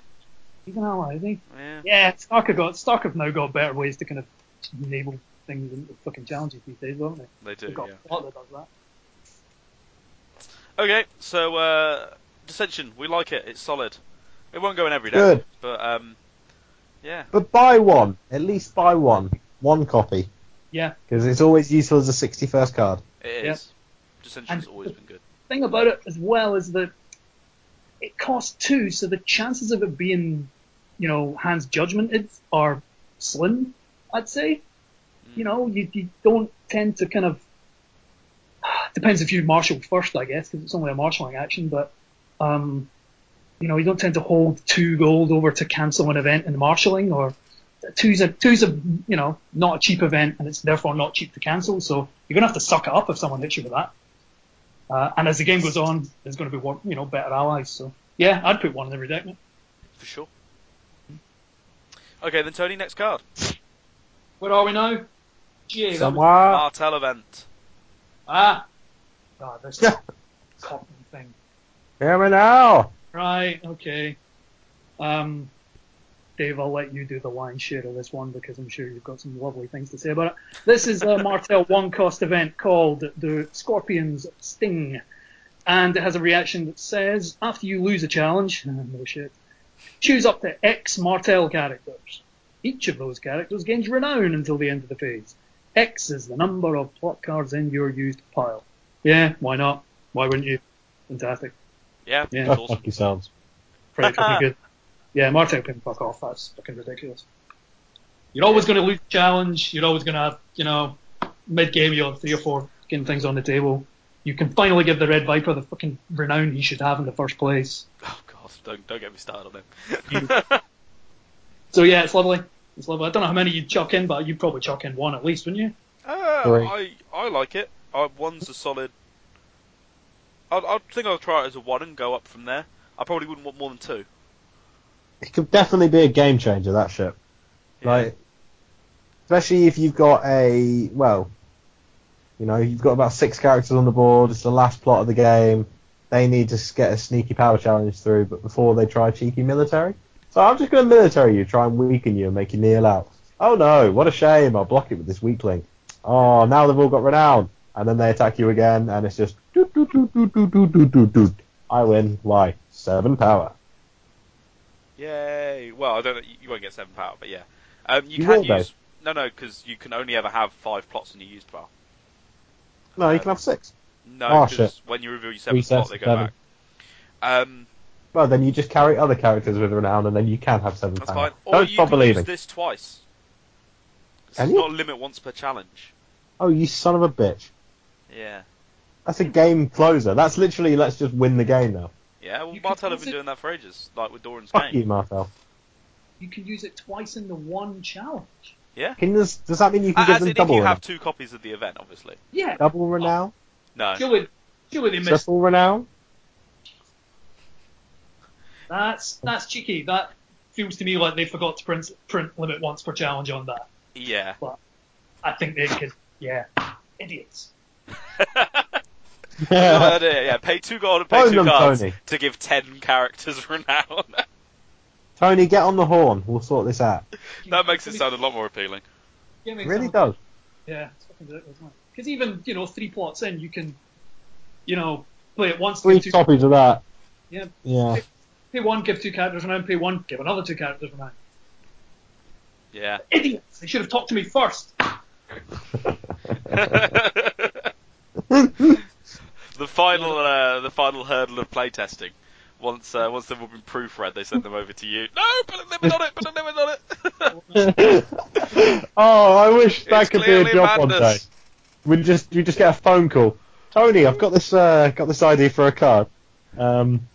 He's an ally, isn't he? Yeah. Yeah, Stark have, got, Stark have now got better ways to kind of naval things and fucking challenges these days, don't they? They do. They've got yeah. a plot that does that. Okay, so uh, Dissension, we like it. It's solid. It won't go in every day. Good. But um, yeah. But buy one, at least buy one, one copy. Yeah. Because it's always useful as a sixty-first card. It is. Yeah. Dissension's always been good. The thing about it as well is that it costs two, so the chances of it being, you know, hands judgmented are slim, I'd say. Mm. You know, you, you don't tend to kind of... Depends if you marshal first, I guess, because it's only a marshalling action, but, um, you know, you don't tend to hold two gold over to cancel an event in marshalling, or... Two's a, two's a, you know, not a cheap event, and it's therefore not cheap to cancel, so you're going to have to suck it up if someone hits you with that. Uh, and as the game goes on, there's going to be, one, you know, better allies, so yeah, I'd put one in every deck, mate. For sure. Okay, then Tony, next card. Where are we now? Gee, somewhere. Martell event. Ah! God, this cotton thing. Here we now! Right, okay. Um... Dave, I'll let you do the lion's share of this one because I'm sure you've got some lovely things to say about it. This is a Martell one-cost event called The Scorpion's Sting, and it has a reaction that says, after you lose a challenge, no shit, choose up to X Martell characters. Each of those characters gains renown until the end of the phase. X is the number of plot cards in your used pile. Yeah, why not? Why wouldn't you? Fantastic. Yeah, yeah. That awesome. Fucking sounds pretty fucking good. Yeah, Martell can fuck off. That's fucking ridiculous. You're always going to lose the challenge. You're always going to have, you know, mid-game you have three or four fucking things on the table. You can finally give the Red Viper the fucking renown he should have in the first place. Oh, God, don't, don't get me started on him. So, yeah, it's lovely. It's lovely. I don't know how many you'd chuck in, but you'd probably chuck in one at least, wouldn't you? Uh, I, I like it. Uh, one's a solid... I I think I'll try it as a one and go up from there. I probably wouldn't want more than two. It could definitely be a game changer, that shit. Yeah. Like, especially if you've got a, well, you know, you've got about six characters on the board, it's the last plot of the game, they need to get a sneaky power challenge through, but before they try cheeky military. So I'm just going to military you, try and weaken you and make you kneel out. Oh no, what a shame, I'll block it with this weakling. Oh, now they've all got renown. And then they attack you again, and it's just, doot, doot, doot, doot, doot, doot, doot, doot, doot. I win, why? Seven power. Yay! Well, I don't know, you won't get seven power, but yeah, um, you, you can will, use though. no, no, because you can only ever have five plots in your used bar. No, um, you can have six. No, because oh, when you reveal your seventh plot, they go seven. Back. Um, well, then you just carry other characters with renown, and then you can have seven. That's power. Fine. Or don't you stop can believing. Use this twice. It's can not you? Limit once per challenge. Oh, you son of a bitch! Yeah, that's a game closer. That's literally let's just win the game now. Yeah, well, Martell have been doing that for ages, like with Doran's game. Fuck you, Martell. You can use it twice in the one challenge. Yeah. Can you, does that mean you can uh, give as them in double? If you renown? Have two copies of the event, obviously. Yeah. Double renown? Oh. No. Surely, surely they missed. Triple renown? That's that's cheeky. That feels to me like they forgot to print print limit once per challenge on that. Yeah. But I think they could Yeah. Idiots. Yeah. Yeah, pay two gold and pay Phone two them, cards Tony. To give ten characters renown. Tony, get on the horn. We'll sort this out. That makes it sound a lot more appealing. Yeah, it, it really does. Good. Yeah, it's fucking ridiculous. Because even, you know, three plots in, you can, you know, play it once. Three copies of that. Yeah. Yeah. Pay, pay one, give two characters renown. Pay one, give another two characters renown. Yeah. They're idiots! They should have talked to me first. The final, uh, the final hurdle of playtesting. Once, uh, once they've all been proofread, they send them over to you. No, put a limit on it. Put a limit on it. Oh, I wish that it's could be a job madness. One day. We just, you just get a phone call. Tony, I've got this, uh, got this idea for a card. Um,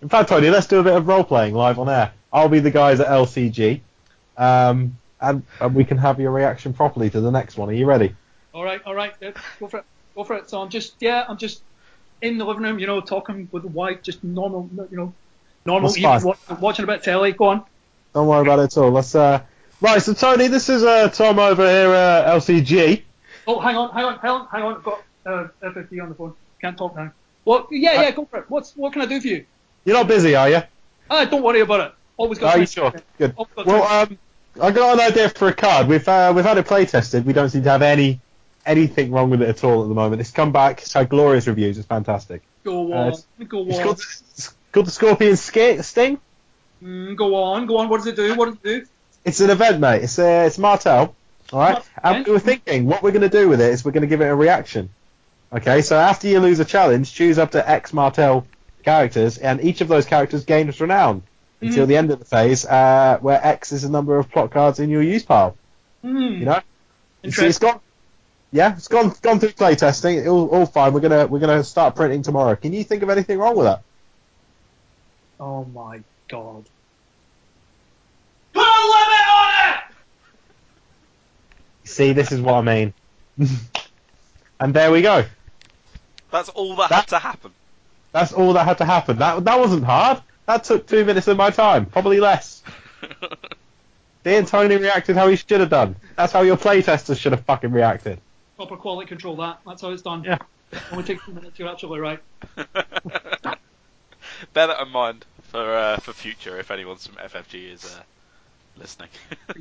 in fact, Tony, let's do a bit of role playing live on air. I'll be the guys at L C G, um, and, and we can have your reaction properly to the next one. Are you ready? All right, all right, go for it, go for it. So I'm just, yeah, I'm just. In the living room, you know, talking with the wife, just normal, you know, normal, even watch, watching a bit of telly. Go on. Don't worry about it at all. Let's, uh, right, so Tony, this is uh, Tom over here, uh, L C G. Oh, hang on, hang on, hang on, hang on. I've got uh, F F D on the phone. Can't talk now. Well, yeah, yeah, I, go for it. What's, what can I do for you? You're not busy, are you? Ah, don't worry about it. Always got. Are you sure? Good. Well, um, I got an idea for a card. We've, uh, we've had it play tested. We don't seem to have any. Anything wrong with it at all at the moment. It's come back. It's had glorious reviews. It's fantastic. Go on. Uh, it's, go on. It's called, it's called The Scorpion's Sting. Mm, go on. Go on. What does it do? What does it do? It's an event, mate. It's uh, it's Martell. All right? Martell. And we were thinking, what we're going to do with it is we're going to give it a reaction. Okay? So after you lose a challenge, choose up to X Martell characters, and each of those characters gains renown mm-hmm. until the end of the phase, uh, where X is the number of plot cards in your use pile. Mm. You know? You see, it's got... Yeah, it's gone gone through play testing. All, all fine. We're gonna we're gonna start printing tomorrow. Can you think of anything wrong with that? Oh my god! Put a limit on it. See, this is what I mean. And there we go. That's all that, that had to happen. That's all that had to happen. That that wasn't hard. That took two minutes of my time, probably less. Dee and Tony reacted how he should have done. That's how your playtesters should have fucking reacted. Proper quality control, that. That's how it's done. Yeah. Only takes two minutes, you're absolutely right. Bear that in mind for uh, for future, if anyone's from F F G is uh, listening.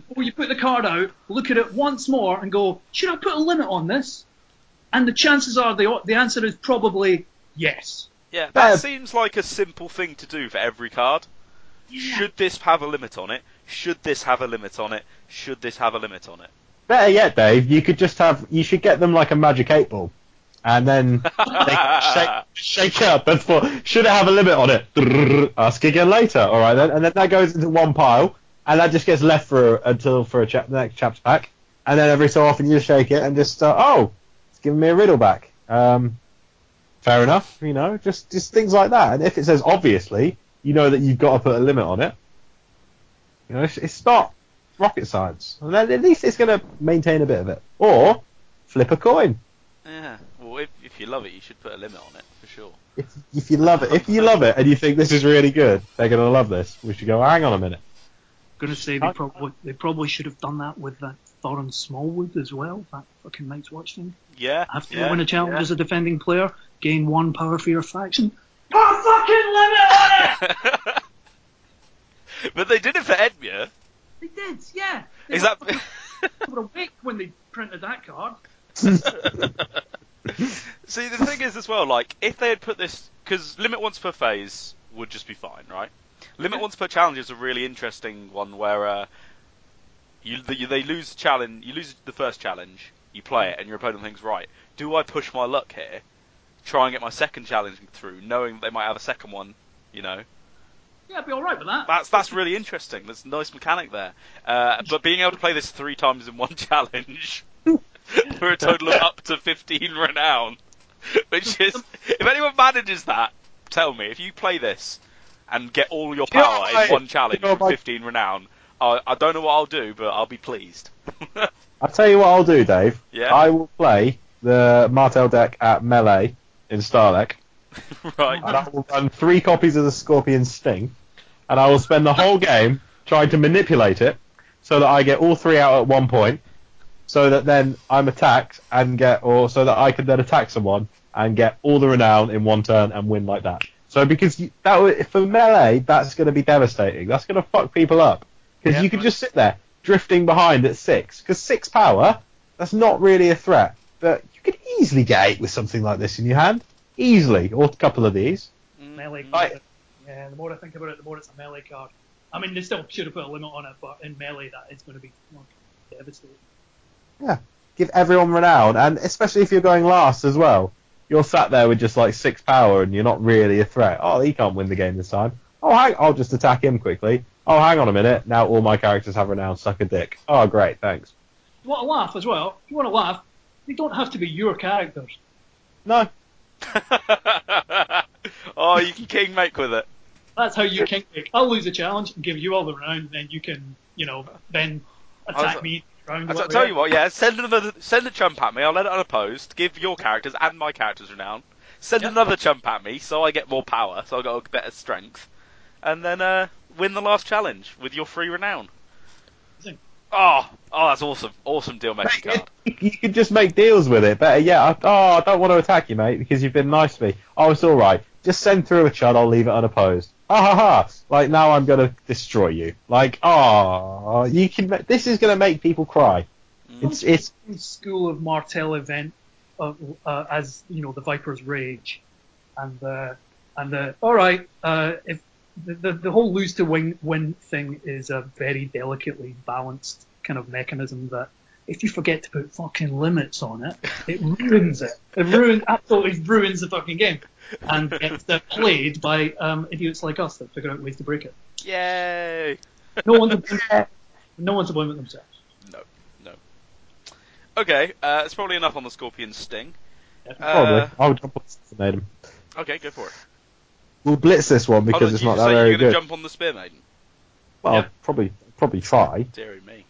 Before you put the card out, look at it once more and go, should I put a limit on this? And the chances are the the answer is probably yes. Yeah, that Bear. Seems like a simple thing to do for every card. Yeah. Should this have a limit on it? Should this have a limit on it? Should this have a limit on it? Better yet, Dave, you could just have... You should get them like a magic eight ball. And then they shake, shake up and thought, should it have a limit on it? Ask again later. All right, then. And then that goes into one pile, and that just gets left for until for a chap, the next chap's pack. And then every so often you just shake it and just, uh, oh, it's giving me a riddle back. Um, fair enough, you know, just, just things like that. And if it says obviously, you know that you've got to put a limit on it. You know, it's not rocket science. At least it's going to maintain a bit of it. Or flip a coin. Yeah. Well, if, if you love it, you should put a limit on it for sure. If, if you love it, if you love it, and you think this is really good, they're going to love this. We should go. Hang on a minute. I'm going to say they probably they probably should have done that with that Thorin Smallwood as well. That fucking Night's Watch thing. Yeah. After yeah, you win a challenge yeah. as a defending player, gain one power for your faction. Put a fucking limit on it. But they did it for Edmure. They did, yeah. They Is that... were awake when they printed that card. See, the thing is as well, like, if they had put this... Because limit once per phase would just be fine, right? Limit yeah. once per challenge is a really interesting one where uh, you, the, you they lose challenge, you lose the first challenge, you play it, and your opponent thinks, right, do I push my luck here? Try and get my second challenge through, knowing they might have a second one, you know? Yeah, I'd be all right with that. That's that's really interesting. There's a nice mechanic there. Uh, but being able to play this three times in one challenge for a total of up to fifteen renown, which is... If anyone manages that, tell me. If you play this and get all your power you know, in one challenge you know, for fifteen renown, I, I don't know what I'll do, but I'll be pleased. I'll tell you what I'll do, Dave. Yeah? I will play the Martell deck at Melee in Starlek. Right. And I will run three copies of the Scorpion's Sting, and I will spend the whole game trying to manipulate it so that I get all three out at one point, so that then I'm attacked and get, or so that I could then attack someone and get all the renown in one turn and win like that. So because you, that for melee, that's going to be devastating. That's going to fuck people up. Because yeah, you could just sit there drifting behind at six. Because six power, that's not really a threat. But you could easily get eight with something like this in your hand. Easily. Or a couple of these. Melee card. Like, yeah, the more I think about it, the more it's a melee card. I mean, they still should have put a limit on it, but in melee, that is going to be like, devastating. Yeah. Give everyone renown. And especially if you're going last as well. You're sat there with just like six power and you're not really a threat. Oh, he can't win the game this time. Oh, hang, I'll just attack him quickly. Oh, hang on a minute. Now all my characters have renown. Suck a dick. Oh, great. Thanks. You want to laugh as well? You want to laugh? They don't have to be your characters. No. Oh, you can king make with it. That's how you king make. I'll lose a challenge and give you all the renown, and then you can, you know, then attack was, me. Round I tell you what, yeah, send another, send a chump at me. I'll let it unopposed. Give your characters and my characters renown. Send yep. another chump at me, so I get more power, so I got a better strength, and then uh, win the last challenge with your free renown. Oh, oh, that's awesome! Awesome deal making card. You could just make deals with it better. Yeah. I, oh, I don't want to attack you, mate, because you've been nice to me. Oh, it's all right. Just send through a chud. I'll leave it unopposed. Ha ha ha! Like now, I'm gonna destroy you. Like, ah, oh, you can. This is gonna make people cry. It's it's School of Martell event uh, uh, as you know the Viper's Rage, and the and the all right. Uh, if The, the, the whole lose to win, win thing is a very delicately balanced kind of mechanism that if you forget to put fucking limits on it, it ruins it. It ruins, absolutely ruins the fucking game. And it's uh, played by um, idiots like us that figure out ways to break it. Yay! No one's to, no one's to blame but themselves. No, no. Okay, uh, it's probably enough on the Scorpion's Sting. Yeah, probably. Uh, I would jump on him. Okay, go for it. We'll blitz this one because oh, it's not that very good. You're going to jump on the Spear Maiden? Well, yeah. probably probably try. Deary me.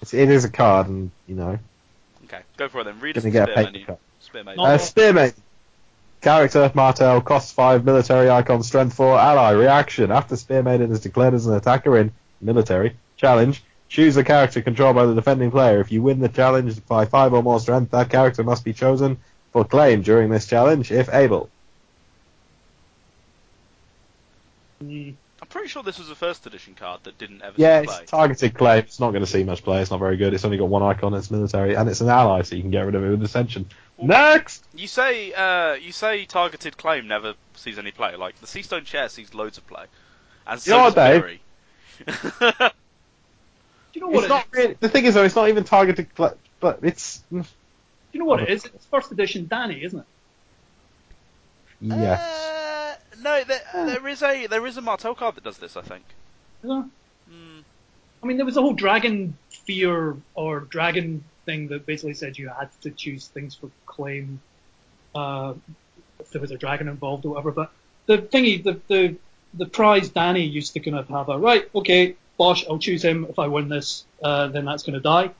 It's, it is a card, and, you know. Okay, go for it then. Read us the Spear Maiden. Spear Maiden. Uh, Spear Maiden. Character, Martell, cost five, military icon, strength four, ally, reaction. After Spear Maiden is declared as an attacker in military challenge, choose a character controlled by the defending player. If you win the challenge by five or more strength, that character must be chosen for claim during this challenge, if able. I'm pretty sure this was a first edition card that didn't ever yeah, see play. Yeah, it's targeted claim. It's not going to see much play. It's not very good. It's only got one icon. It's military, and it's an ally, so you can get rid of it with Dissension. Well, next, you say uh, you say targeted claim never sees any play. Like the Seastone Chair sees loads of play, and so Dave. You know what? It's it not is? Really, the thing is, though, it's not even targeted. Cl- but it's. Do you know what it is? It's first edition Danny, isn't it? Yes. Uh... No, there, there is a there is a Martell card that does this, I think. Is there? Mm. I mean, there was a whole dragon fear or dragon thing that basically said you had to choose things for claim uh, if there was a dragon involved or whatever. But the thingy, the the the prize Danny used to kind of have a right, okay, Bosh, I'll choose him. If I win this, uh, then that's going to die.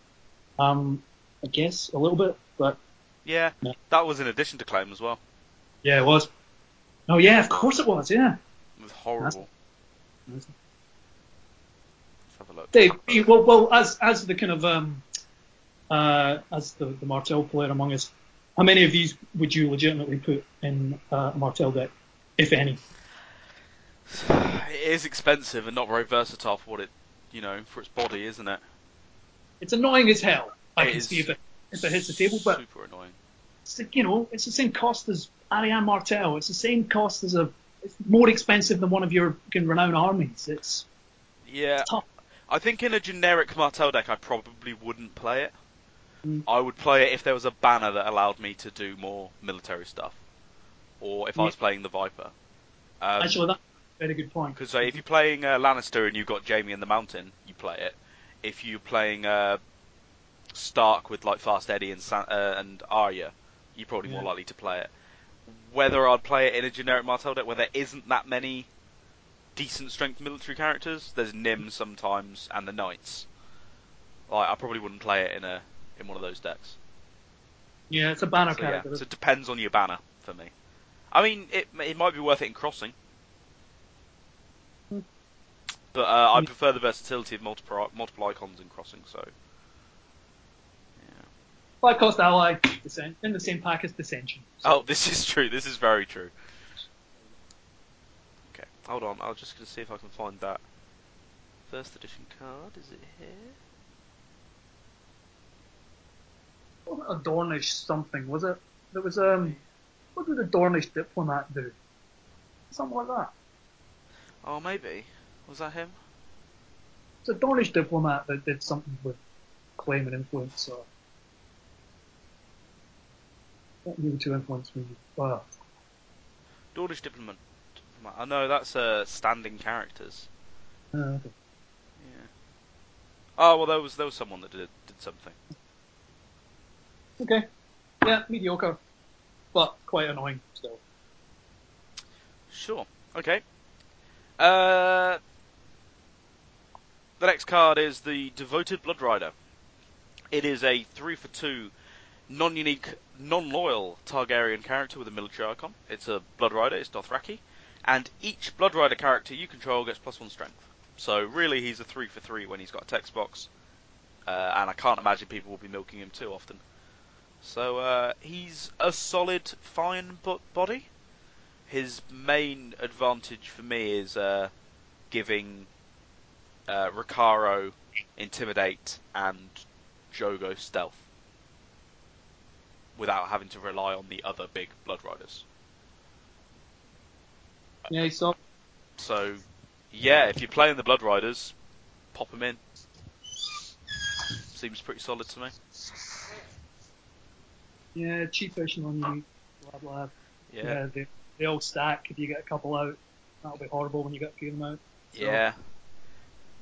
Um, I guess a little bit, but yeah, no. That was in addition to claim as well. Yeah, it was. Oh yeah, of course it was, yeah. It was horrible. That's... Let's have a look. Dave, well, well, as as the kind of um, uh, as the, the Martell player among us, how many of these would you legitimately put in uh, a Martell deck, if any? It is expensive and not very versatile for what it, you know, for its body, isn't it? It's annoying as hell. I it can see if it, if it hits the table, but super annoying. It's, you know, it's the same cost as Ariane Martell. It's the same cost as a. It's more expensive than one of your renowned armies. It's. Yeah. It's tough. I think in a generic Martell deck, I probably wouldn't play it. Mm. I would play it if there was a banner that allowed me to do more military stuff, or if yeah. I was playing the Viper. Um, Actually, that's a very good point. Because uh, if you're playing uh, Lannister and you've got Jaime in the Mountain, you play it. If you're playing uh, Stark with like Fast Eddie and San- uh, and Arya. You're probably more yeah. likely to play it. Whether I'd play it in a generic Martell deck where there isn't that many decent strength military characters, there's Nim sometimes and the Knights. Like, I probably wouldn't play it in a in one of those decks. Yeah, it's a banner so, character. Yeah. So it depends on your banner for me. I mean, it it might be worth it in crossing, but uh, I prefer the versatility of multiple multiple icons in crossing. So. Black Coast ally, Dissent, in the same pack as Dissension. So. Oh, this is true. This is very true. Okay, hold on. I was just going to see if I can find that first edition card. Is it here? Wasn't a Dornish something, was it? There was um. What did the Dornish Diplomat do? Something like that. Oh, maybe. Was that him? It's a Dornish Diplomat that did something with claim and influence, so. Don't need to influence me. Wow. Dornish Diplomat. I oh, know that's uh, standing characters. Oh, okay. Yeah. Oh, well, there was, there was someone that did, did something. Okay. Yeah, mediocre. But quite annoying still. Sure. Okay. Uh, the next card is the Devoted Blood Rider. It is a three for two, non-unique, non-loyal Targaryen character with a military icon. It's a Blood Rider. It's Dothraki, and each Blood Rider character you control gets plus one strength. So really, he's a three for three when he's got a text box, uh, and I can't imagine people will be milking him too often. So uh, he's a solid, fine body. His main advantage for me is uh, giving uh, Recaro Intimidate and Jogo Stealth without having to rely on the other big Blood Riders. Yeah, he's solid. So, yeah, if you're playing the Blood Riders, pop them in. Seems pretty solid to me. Yeah, cheap version on you, lad, lad. Yeah, yeah they, they all stack. If you get a couple out, that'll be horrible when you get a few of them out. So, yeah.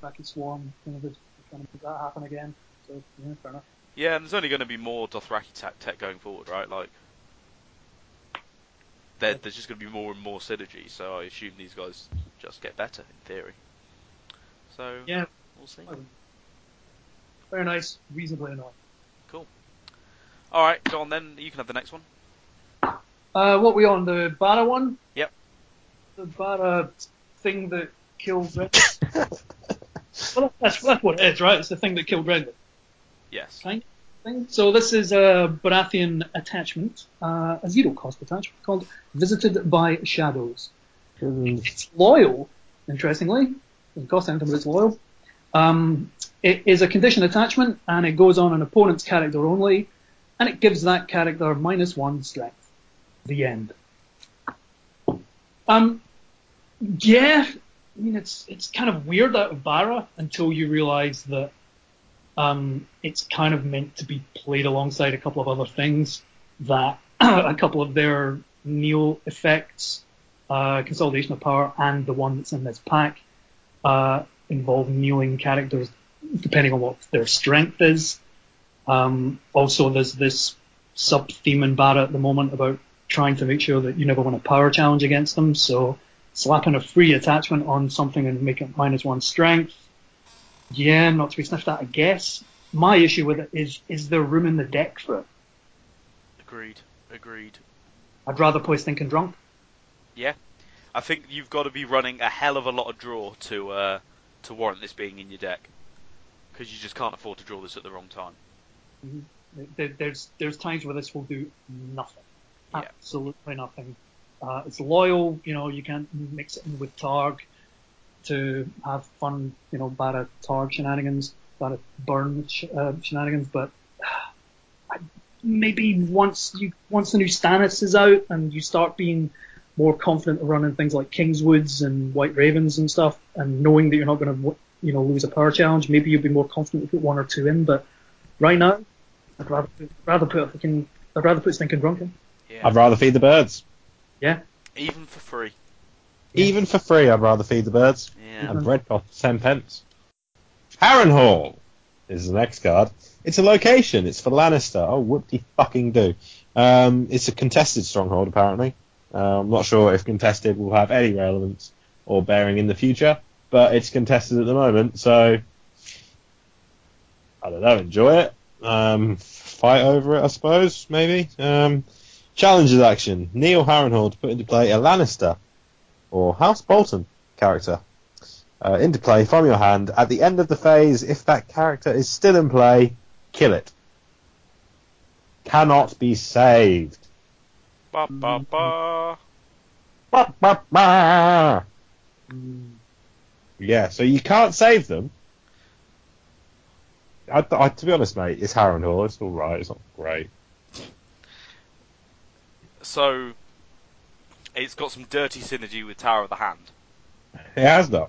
Back in Swarm, kind of trying to make that happen again. So, yeah, fair enough. Yeah, and there's only going to be more Dothraki tech, tech going forward, right? Like, yeah. There's just going to be more and more synergy, so I assume these guys just get better, in theory. So, yeah, we'll see. Very nice, reasonably annoying. Cool. Alright, go on then. You can have the next one. Uh, what are we on? The Barra one? Yep. The Barra thing that killed Randall. Well, that's, that's what it is, right? It's the thing that killed Randall. Yes. Right? So this is a Baratheon attachment, uh, a zero-cost attachment, called Visited by Shadows. Mm. It's loyal, interestingly. It doesn't cost anything, but it's loyal. Um, it is a condition attachment, and it goes on an opponent's character only. And it gives that character minus one strength. The end. Um, yeah, I mean it's it's kind of weird out of Barra until you realise that um, it's kind of meant to be played alongside a couple of other things that a couple of their Neil effects, uh, Consolidation of Power, and the one that's in this pack uh, involve Neeling characters depending on what their strength is. Um, also, there's this sub-theme in Barra at the moment about trying to make sure that you never win a power challenge against them, so slapping a free attachment on something and making it minus one strength, yeah, not to be sniffed at, I guess. My issue with it is, is there room in the deck for it? Agreed, agreed. I'd rather play Stinking Drunk. Yeah, I think you've got to be running a hell of a lot of draw to, uh, to warrant this being in your deck, because you just can't afford to draw this at the wrong time. There's there's times where this will do nothing, yeah. Absolutely nothing. Uh, it's loyal, you know. You can't mix it in with Targ to have fun, you know. Barra Targ shenanigans, Barra Burn sh- uh, shenanigans. But uh, maybe once you once the new Stannis is out and you start being more confident of running things like Kingswoods and White Ravens and stuff, and knowing that you're not going to you know lose a power challenge, maybe you'll be more confident to put one or two in, but. Right now, I'd rather put, rather put fucking, I'd rather put Stinking Drunk in. Yeah. I'd rather feed the birds. Yeah. Even for free. Yeah. Even for free, I'd rather feed the birds. Yeah. And bread costs ten pence. Harrenhal is the next card. It's a location. It's for Lannister. Oh, whoopty fucking do. Um, it's a contested stronghold, apparently. Uh, I'm not sure if contested will have any relevance or bearing in the future, but it's contested at the moment, so. I don't know, enjoy it, um, fight over it, I suppose, maybe. Um, challenges action. Neil Harrenhal to put into play a Lannister, or House Bolton, character. Uh, into play from your hand. At the end of the phase, if that character is still in play, kill it. cannot be saved. Ba ba ba. Ba ba ba. Yeah, so you can't save them. I, I, to be honest, mate, it's Harrenhal. It's all right. It's not great. So, it's got some dirty synergy with Tower of the Hand. It has done.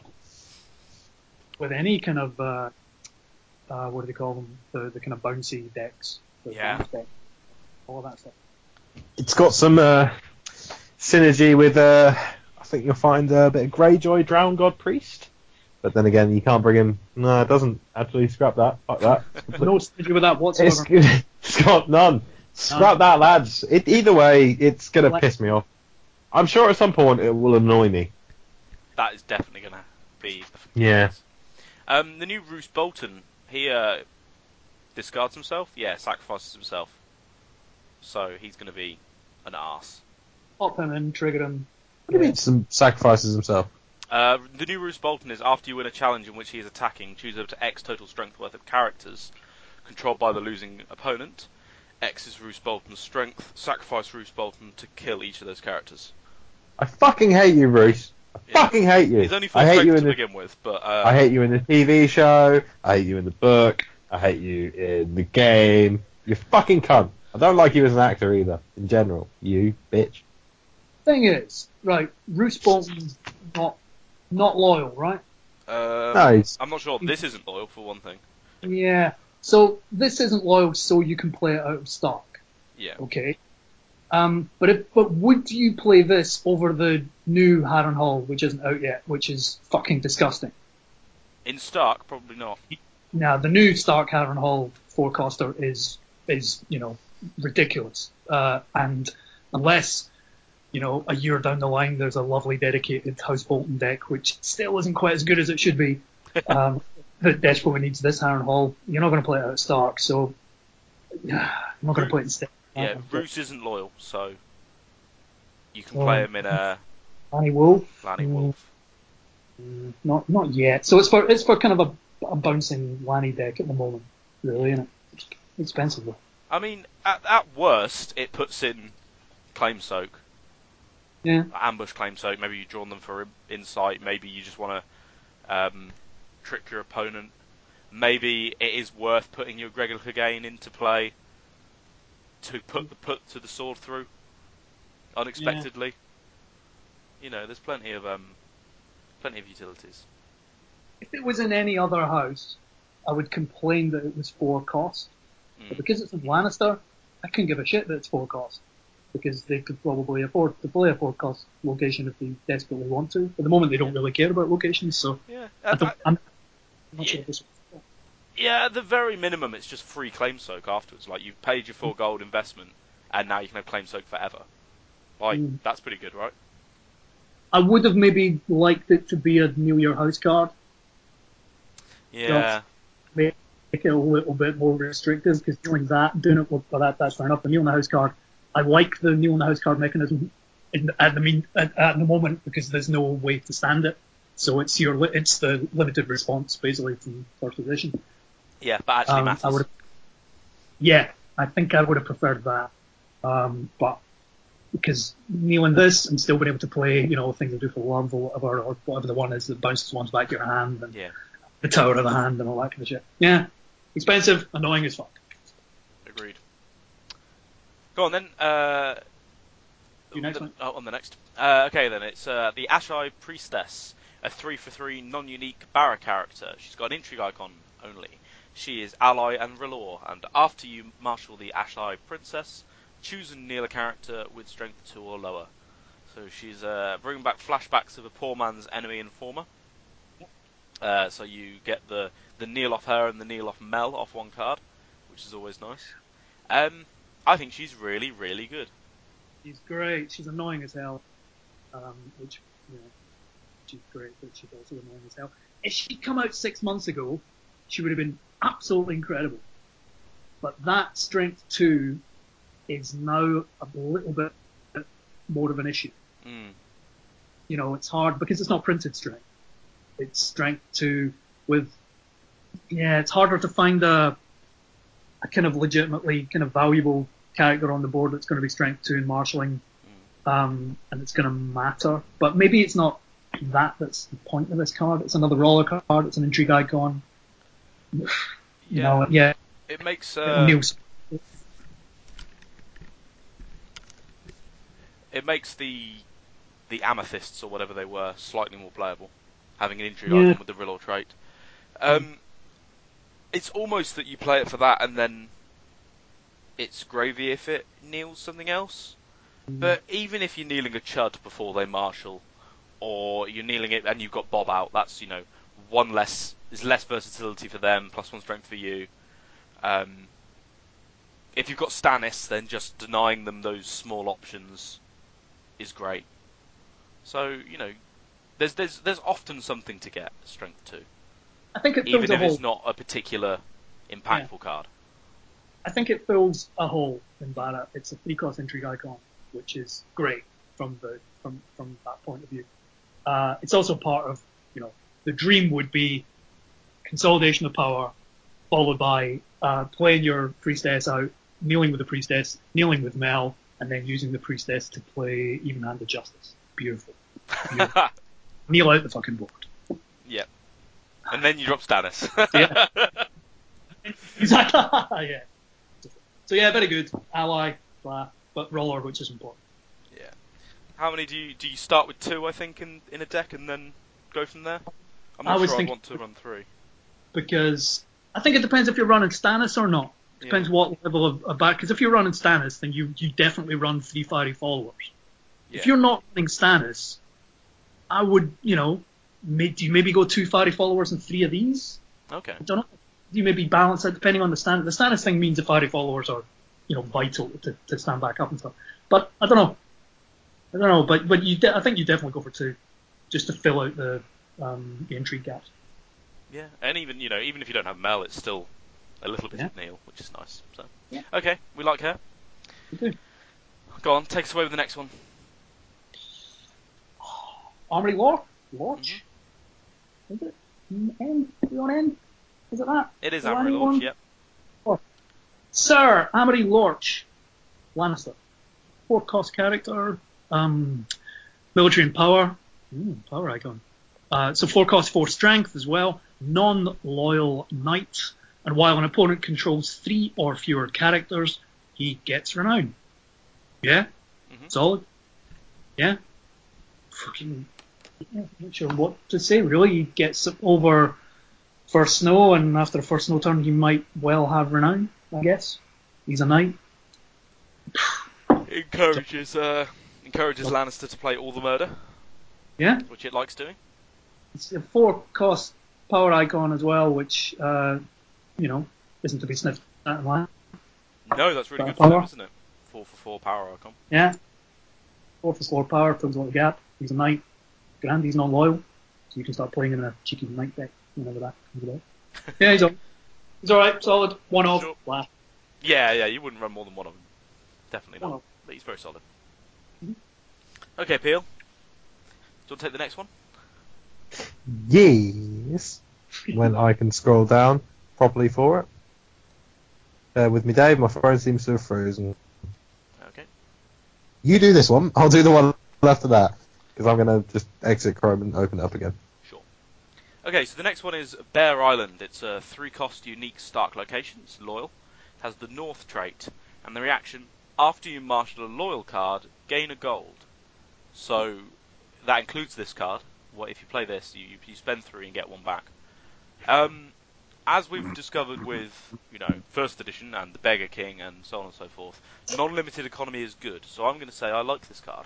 With any kind of, uh, uh, what do they call them? The, the kind of bouncy decks. Yeah. Bounce deck, all of that stuff. It's got some uh, synergy with, uh, I think you'll find a bit of Greyjoy, Drowned God Priest. But then again, you can't bring him. No, it doesn't. Actually, scrap that. Fuck that. No synergy with that whatsoever. It's, it's got none. Scrap um, that, lads. It, either way, it's going to piss me off. I'm sure at some point it will annoy me. That is definitely going to be the yeah. Um, the new Roose Bolton, he uh, discards himself. Yeah, sacrifices himself. So he's going to be an arse. Pop him and trigger him. What do you mean some sacrifices himself? Uh, the new Roose Bolton is after you win a challenge in which he is attacking, choose up to X total strength worth of characters controlled by the losing opponent. X is Roose Bolton's strength. Sacrifice Roose Bolton to kill each of those characters. I fucking hate you, Roose. I yeah. fucking hate you. He's only full strength to the, begin with, but uh, I hate you in the T V show. I hate you in the book. I hate you in the game. You're fucking cunt. I don't like you as an actor either, in general. You bitch. Thing is, right? Roose Bolton's not not loyal, right? Uh, no, he's... I'm not sure. This isn't loyal for one thing. Yeah. So, this isn't loyal, so you can play it out of Stark. Yeah. Okay? Um, but if, but would you play this over the new Harrenhal, which isn't out yet, which is fucking disgusting? In Stark, probably not. Now, the new Stark Harrenhal forecaster is, is you know, ridiculous. Uh, and unless, you know, a year down the line there's a lovely dedicated House Bolton deck, which still isn't quite as good as it should be, um... that desperately needs this Harrenhal, you're not going to play it out of Stark, so yeah, I'm not going to play it instead. Yeah, Roose isn't loyal, so you can um, play him in a Lanny Wolf. Lanny Wolf. Mm, not not yet. So it's for it's for kind of a, a bouncing Lanny deck at the moment, really, isn't it? It's expensive though. I mean, at, at worst, it puts in Claim Soak. Yeah. Ambush Claim Soak. Maybe you've drawn them for insight. Maybe you just want to. Um, trick your opponent. Maybe it is worth putting your Gregor Clegane into play to put the put to the sword through unexpectedly. Yeah. You know, there's plenty of um, plenty of utilities. If it was in any other house, I would complain that it was four cost. Mm. But because it's in Lannister, I couldn't give a shit that it's four cost because they could probably afford to play a four cost location if they desperately want to. At the moment, they don't really care about locations, so yeah. I don't, I'm Yeah. yeah, at the very minimum, it's just free Claim Soak afterwards. Like, you've paid your four gold investment, and now you can have Claim Soak forever. Like, mm. that's pretty good, right? I would have maybe liked it to be a New Year House card. Yeah. Make it a little bit more restrictive, because doing that, doing it well, that, that's fair enough. The Kneel in the House card, I like the Kneel in the House card mechanism in, at, the mean, at, at the moment, because there's no way to stand it. So it's your it's the limited response basically from first edition. Yeah, but actually um, matters. I would yeah, I think I would have preferred that, um, but because kneeling this and still being able to play, you know, things I do for love or whatever, or whatever the one is that bounces one's back your hand and yeah. the tower of the hand and all that kind of shit. Yeah, expensive, annoying as fuck. Agreed. Go on then. Uh, you next the, oh, on the next. Uh, okay then, it's uh, the Ashai Priestess. A three for three non-unique Barra character. She's got an intrigue icon only. She is ally and relore, and after you marshal the Ashai Princess, choose and kneel a character with strength two or lower. So she's uh, bringing back flashbacks of a poor man's enemy and former. Uh, so you get the, the kneel off her and the kneel off Mel off one card, which is always nice. Um, I think she's really, really good. She's great. She's annoying as hell. Um, which, you know... She's great, but she's also annoying as hell. If she'd come out six months ago, she would have been absolutely incredible. But that strength two is now a little bit more of an issue. Mm. You know, it's hard because it's not printed strength. It's strength two with, yeah, it's harder to find a, a kind of legitimately kind of valuable character on the board that's going to be strength two in marshalling, um, and it's going to matter. But maybe it's not that that's the point of this card. It's another roller card. It's an intrigue icon. Yeah, you know, yeah. It makes uh, it, it makes the the amethysts or whatever they were slightly more playable, having an intrigue yeah. icon with the real trait. Um, it's almost that you play it for that, and then it's gravy if it kneels something else. Mm. But even if you're kneeling a chud before they marshal, or you're kneeling it and you've got Bob out, that's, you know, one less, there's less versatility for them, plus one strength for you. Um, if you've got Stannis, then just denying them those small options is great. So, you know, there's there's there's often something to get strength to. I think it fills even a if hole. It's not a particular impactful yeah. card. I think it fills a hole in Barra. It's a three-cost intrigue icon, which is great from the from, from that point of view. Uh, it's also part of, you know, the dream would be consolidation of power, followed by uh, playing your priestess out, kneeling with the priestess, kneeling with Mel, and then using the priestess to play even-handed justice. Beautiful. Beautiful. Kneel out the fucking board. Yeah. And then you drop Stannis. yeah. Exactly. yeah. So yeah, very good ally, blah, but roller, which is important. Yeah. How many do you do? You start with two, I think, in, in a deck, and then go from there. I'm not I sure I want to run three. Because I think it depends if you're running Stannis or not. It depends yeah. what level of, of back. Because if you're running Stannis, then you, you definitely run three fiery followers. Yeah. If you're not running Stannis, I would, you know. Do you maybe go two fiery followers and three of these? Okay. I don't know. You maybe balance it depending on the Stannis. The Stannis thing means the fiery followers are, you know, vital to, to stand back up and stuff. But I don't know. I don't know. But but you, de- I think you definitely go for two, just to fill out the um, the intrigue gaps. Yeah, and even you know, even if you don't have Mel, it's still a little bit yeah. of Neil, which is nice. So yeah. Okay, we like her. We do. Go on, take us away with the next one. Amory Lorch. Lorch. Is it N? On N? Is it that? It is Amory Lorch, yep. Oh. Sir Amory Lorch, Lannister. Four-cost character, um, military and power. Ooh, power icon. Uh, so four-cost, four strength as well. Non-loyal knight. And while an opponent controls three or fewer characters, he gets renown. Yeah? Mm-hmm. Solid? Yeah? Fucking... I'm not sure what to say, really. He gets over first snow, and after the first snow turn, he might well have renown, I guess. He's a knight. It encourages, uh, encourages Lannister to play all the murder. Yeah. Which it likes doing. It's a four-cost power icon as well, which, uh, you know, isn't to be sniffed at in line. No, that's really good for them, isn't it? Four for four power icon. Yeah. Four for four power, fills all the gap. He's a knight. Grandy's not loyal, so you can start playing in a cheeky night deck whenever that comes about. Yeah, he's all, he's all right, solid, one off. Sure. Wow. Yeah, yeah, you wouldn't run more than one of them, definitely one not. Off. But he's very solid. Mm-hmm. Okay, Peel, do you want to take the next one? Yes, when I can scroll down properly for it. Bear with me, Dave. My phone seems to have frozen. Okay. You do this one. I'll do the one after that. Because I'm going to just exit Chrome and open it up again. Sure. Okay, so the next one is Bear Island. It's a three-cost unique Stark location. It's loyal. It has the North trait. And the reaction, after you marshal a loyal card, gain a gold. So that includes this card. Well, if you play this, you, you spend three and get one back. Um, as we've discovered with, you know, First Edition and the Beggar King and so on and so forth, non-limited economy is good. So I'm going to say I like this card.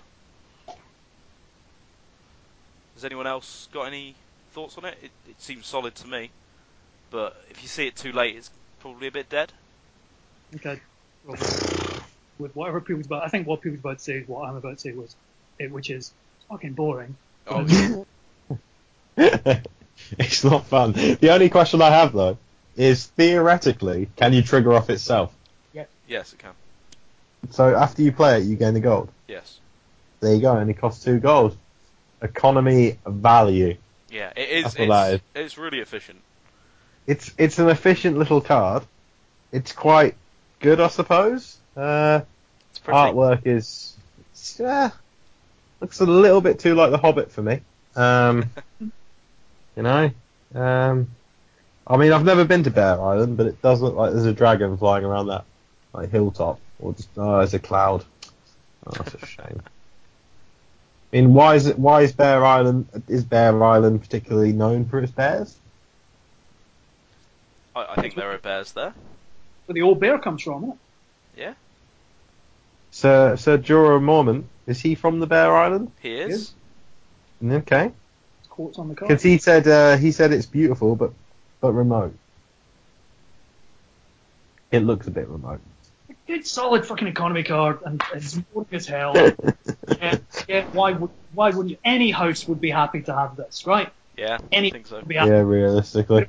Has anyone else got any thoughts on it? it? It seems solid to me, but if you see it too late, it's probably a bit dead. Okay. Well, with whatever people about, I think what people about to say is what I'm about to say was, it, which is fucking boring. Oh. It's not fun. The only question I have though is theoretically, can you trigger off itself? Yes. Yes, it can. So after you play it, you gain the gold. Yes. There you go, and it costs two gold. Economy value. Yeah, it is. That's what it's, that is. It's really efficient. It's it's an efficient little card. It's quite good, I suppose. Uh, it's artwork is it's, uh, looks a little bit too like The Hobbit for me. Um, you know, um, I mean, I've never been to Bear Island, but it does look like there's a dragon flying around that like hilltop, or just oh, there's a cloud. Oh, that's a shame. I mean, why is it? Why is Bear Island? Is Bear Island particularly known for its bears? I, I think there are bears there. Where the old bear comes from, isn't it? Yeah. Sir Sir Jorah Mormont, is he from the Bear Island? He is. He is. Okay. His quote's on the card. Because he said uh, he said it's beautiful, but but remote. It looks a bit remote. Good solid fucking economy card, and it's boring as hell. yeah, yeah, why would why wouldn't you? Any house would be happy to have this, right? Yeah, any I think so. Would be happy. Yeah, realistically.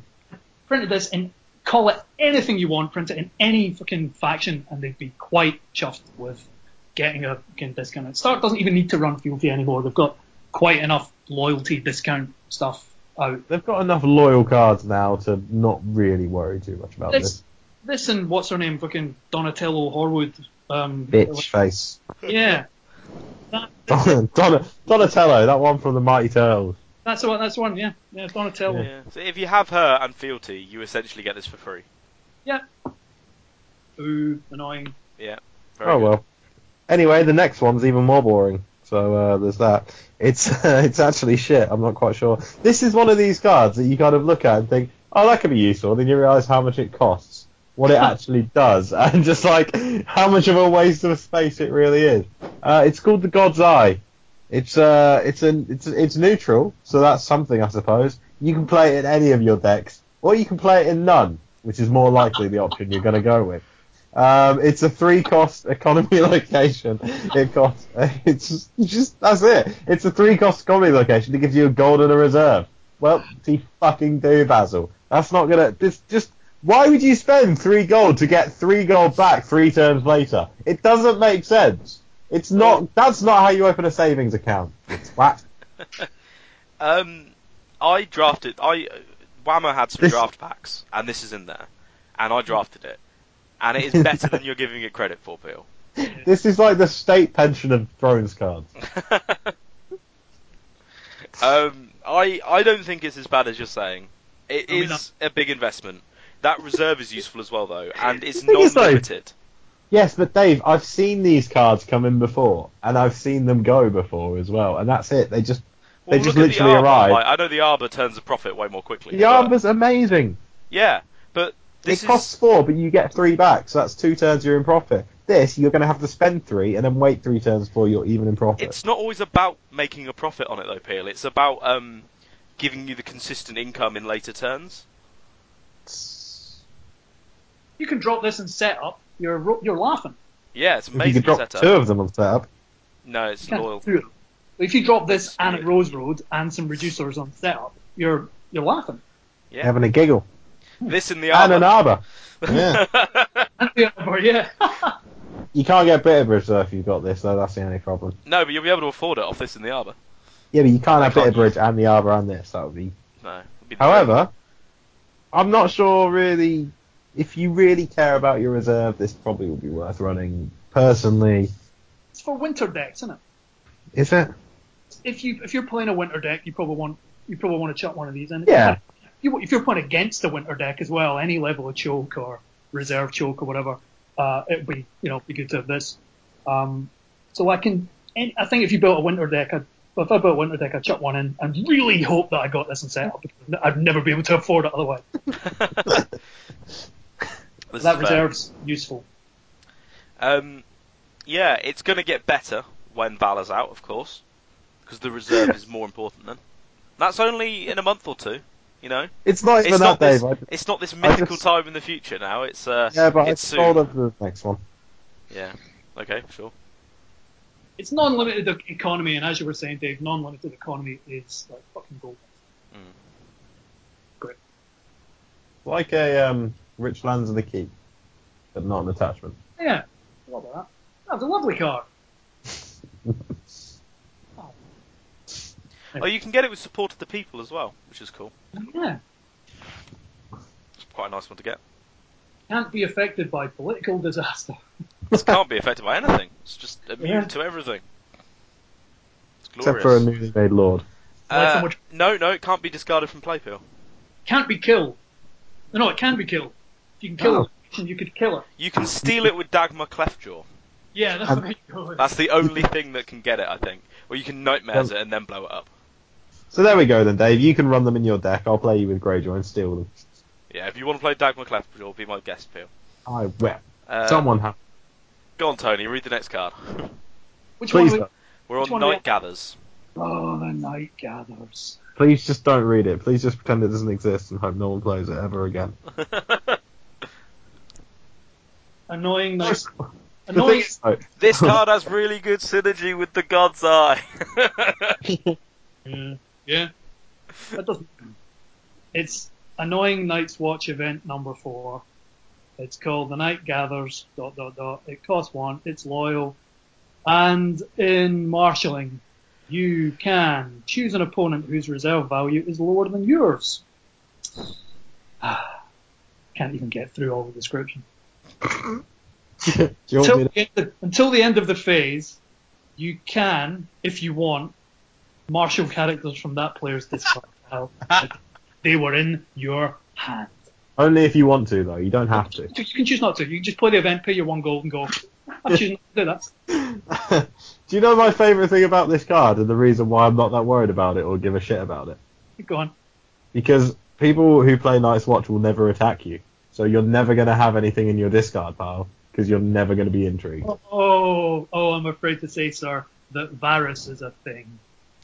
Print this and call it anything you want. Print it in any fucking faction, and they'd be quite chuffed with getting a fucking discount. Stark doesn't even need to run fealty anymore. They've got quite enough loyalty discount stuff out. They've got enough loyal cards now to not really worry too much about this. this. This and what's her name, fucking Donatello Horwood. Um, Bitch like, face. Yeah. That, Don, Don, Donatello, that one from the Mighty Turtles. That's the one, that's the one, yeah. Yeah, Donatello. Yeah. So if you have her and fealty, you essentially get this for free. Yeah. Ooh, annoying. Yeah. Very oh, good. Well. Anyway, the next one's even more boring. So uh, there's that. It's uh, it's actually shit. I'm not quite sure. This is one of these cards that you kind of look at and think, oh, that could be useful. Then you realise how much it costs. What it actually does, and just like how much of a waste of space it really is. Uh, it's called The God's Eye. It's uh, it's an it's it's neutral, so that's something, I suppose. You can play it in any of your decks, or you can play it in none, which is more likely the option you're going to go with. Um, it's a three-cost economy location. It costs. It's just, just that's it. It's a three-cost economy location. It gives you a gold and a reserve. Well, to fucking do, Basil. That's not gonna. This just. Why would you spend three gold to get three gold back three turns later? It doesn't make sense. It's not. That's not how you open a savings account. It's what? um, I drafted. I Whammo had some this... draft packs, and this is in there. And I drafted it, and it is better than you're giving it credit for, Peel. This is like the state pension of Thrones cards. um, I I don't think it's as bad as you're saying. It is I mean, I... a big investment. That reserve is useful as well, though, and it's non-limited. Though, yes, but Dave, I've seen these cards come in before, and I've seen them go before as well, and that's it. They just well, they just literally Arbor, arrive. Like, I know the Arbor turns a profit way more quickly. The but... Arbor's amazing. Yeah, but this it is... costs four, but you get three back, so that's two turns you're in profit. This, you're going to have to spend three and then wait three turns before you're even in profit. It's not always about making a profit on it, though, Peel. It's about um, giving you the consistent income in later turns. You can drop this in setup. You're you're laughing. Yeah, it's amazing. If you can drop setup. Two of them on setup. No, it's loyal. If you drop this and at Rose Road and some reducers on setup, you're you're laughing. Yeah, having a giggle. This in the Arbor. And an Arbor. Yeah. And the Arbor, yeah. You can't get Bitterbridge though if you've got this. Though that's the only problem. No, but you'll be able to afford it off this in the Arbor. Yeah, but you can't I have can't. Bitterbridge and the Arbor and this. That would be. No. Be However, thing. I'm not sure really. If you really care about your reserve, this probably will be worth running. Personally, it's for winter decks, isn't it? Is it? If you if you're playing a winter deck, you probably want you probably want to chuck one of these in. Yeah. If you're playing against the winter deck as well, any level of choke or reserve choke or whatever, uh, it would be you know be good to have this. Um, so I can I think if you built a winter deck, I'd, if I built a winter deck, I'd chuck one in and really hope that I got this in setup because I'd never be able to afford it otherwise. This that reserve's fair. Useful. Um, yeah, it's going to get better when Valor's out, of course, because the reserve is more important then. That's only in a month or two, you know. It's not even it's that, not Dave. This, it's not this mythical just... time in the future now. It's uh, yeah, but it's sold up to the next one. Yeah. Okay. Sure. It's non-limited economy, and as you were saying, Dave, non-limited economy is like fucking gold. Mm. Great. Like a um. Rich Lands are the key, but not an attachment. Yeah, I love that. That's a lovely card. oh. oh, you can get it with Support of the People as well, which is cool. Yeah. It's quite a nice one to get. Can't be affected by political disaster. This can't be affected by anything. It's just immune yeah. to everything. It's glorious. Except for a newly made lord. Uh, so much... No, no, it can't be discarded from Playpill. Can't be killed. No, no, it can be killed. You can kill oh. it, and you could kill it. You can steal it with Dagmar Cleftjaw. Yeah, that's um, the way you go with it. That's the only thing that can get it, I think. Or you can nightmares um, it and then blow it up. So there we go then, Dave. You can run them in your deck. I'll play you with Greyjoy and steal them. Yeah, if you want to play Dagmar Cleftjaw, be my guest, Peel. I will. Uh, Someone has. Go on, Tony. Read the next card. Which Please one? Are we... We're Which on one Night Gathers. Oh, the Night Gathers. Please just don't read it. Please just pretend it doesn't exist and hope no one plays it ever again. Annoying Night. Annoying. Is, no. This card has really good synergy with The God's Eye. yeah. yeah. That doesn't... It's Annoying Night's Watch event number four. It's called The Night Gathers, dot, dot, dot. It costs one. It's loyal. And in marshalling, you can choose an opponent whose reserve value is lower than yours. Can't even get through all the description. until, the end of, until the end of the phase, you can, if you want, marshal characters from that player's discard pile. They were in your hand. Only if you want to, though. You don't have to. You can choose not to. You can just play the event, pay your one gold, and go, I'm choosing not to do that. Do you know my favourite thing about this card and the reason why I'm not that worried about it or give a shit about it? Go on. Because people who play Night's Watch will never attack you, so you're never going to have anything in your discard pile because you're never going to be intrigued. Oh, oh, oh, I'm afraid to say, sir, that Varus is a thing.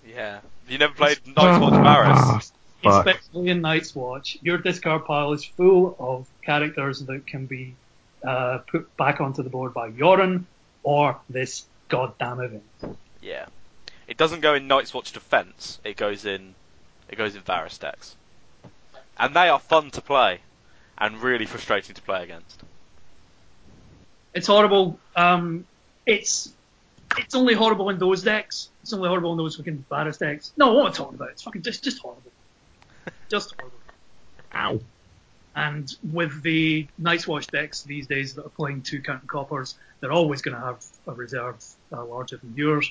Yeah. Have you never played Night's Watch Varus? Especially in Night's Watch, your discard pile is full of characters that can be uh, put back onto the board by Yoren or this goddamn event. Yeah, it doesn't go in Night's Watch Defense. It goes in, it goes in Varus decks, and they are fun to play and really frustrating to play against. It's horrible. Um, it's it's only horrible in those decks. It's only horrible in those fucking Varus decks. No, what am I talking about? It's fucking just just horrible. Just horrible. Ow. And with the Night's Watch decks these days that are playing two counting coppers, they're always going to have a reserve uh, larger than yours.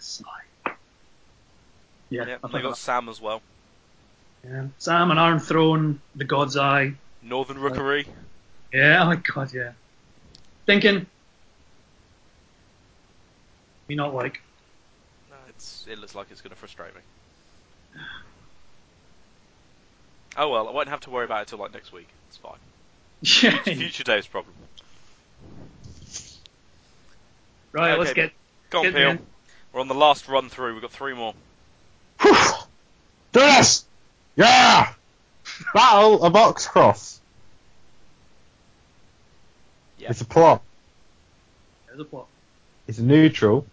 Sigh. Yeah, yeah, and they got that. Sam as well. Yeah, Sam and Iron Throne, The God's Eye, Northern Rookery. Uh, yeah, oh my god, yeah. Thinking. Me not like. No, it's. It looks like it's going to frustrate me. Oh well, I won't have to worry about it till like next week. It's fine. Yeah. It's future Dave's problem. Right, okay, let's get. Go on, Peel. We're on the last run through. We've got three more. Do this! Yeah! Battle of Oxcross. Yeah. It's a plot. There's a plot. It's neutral.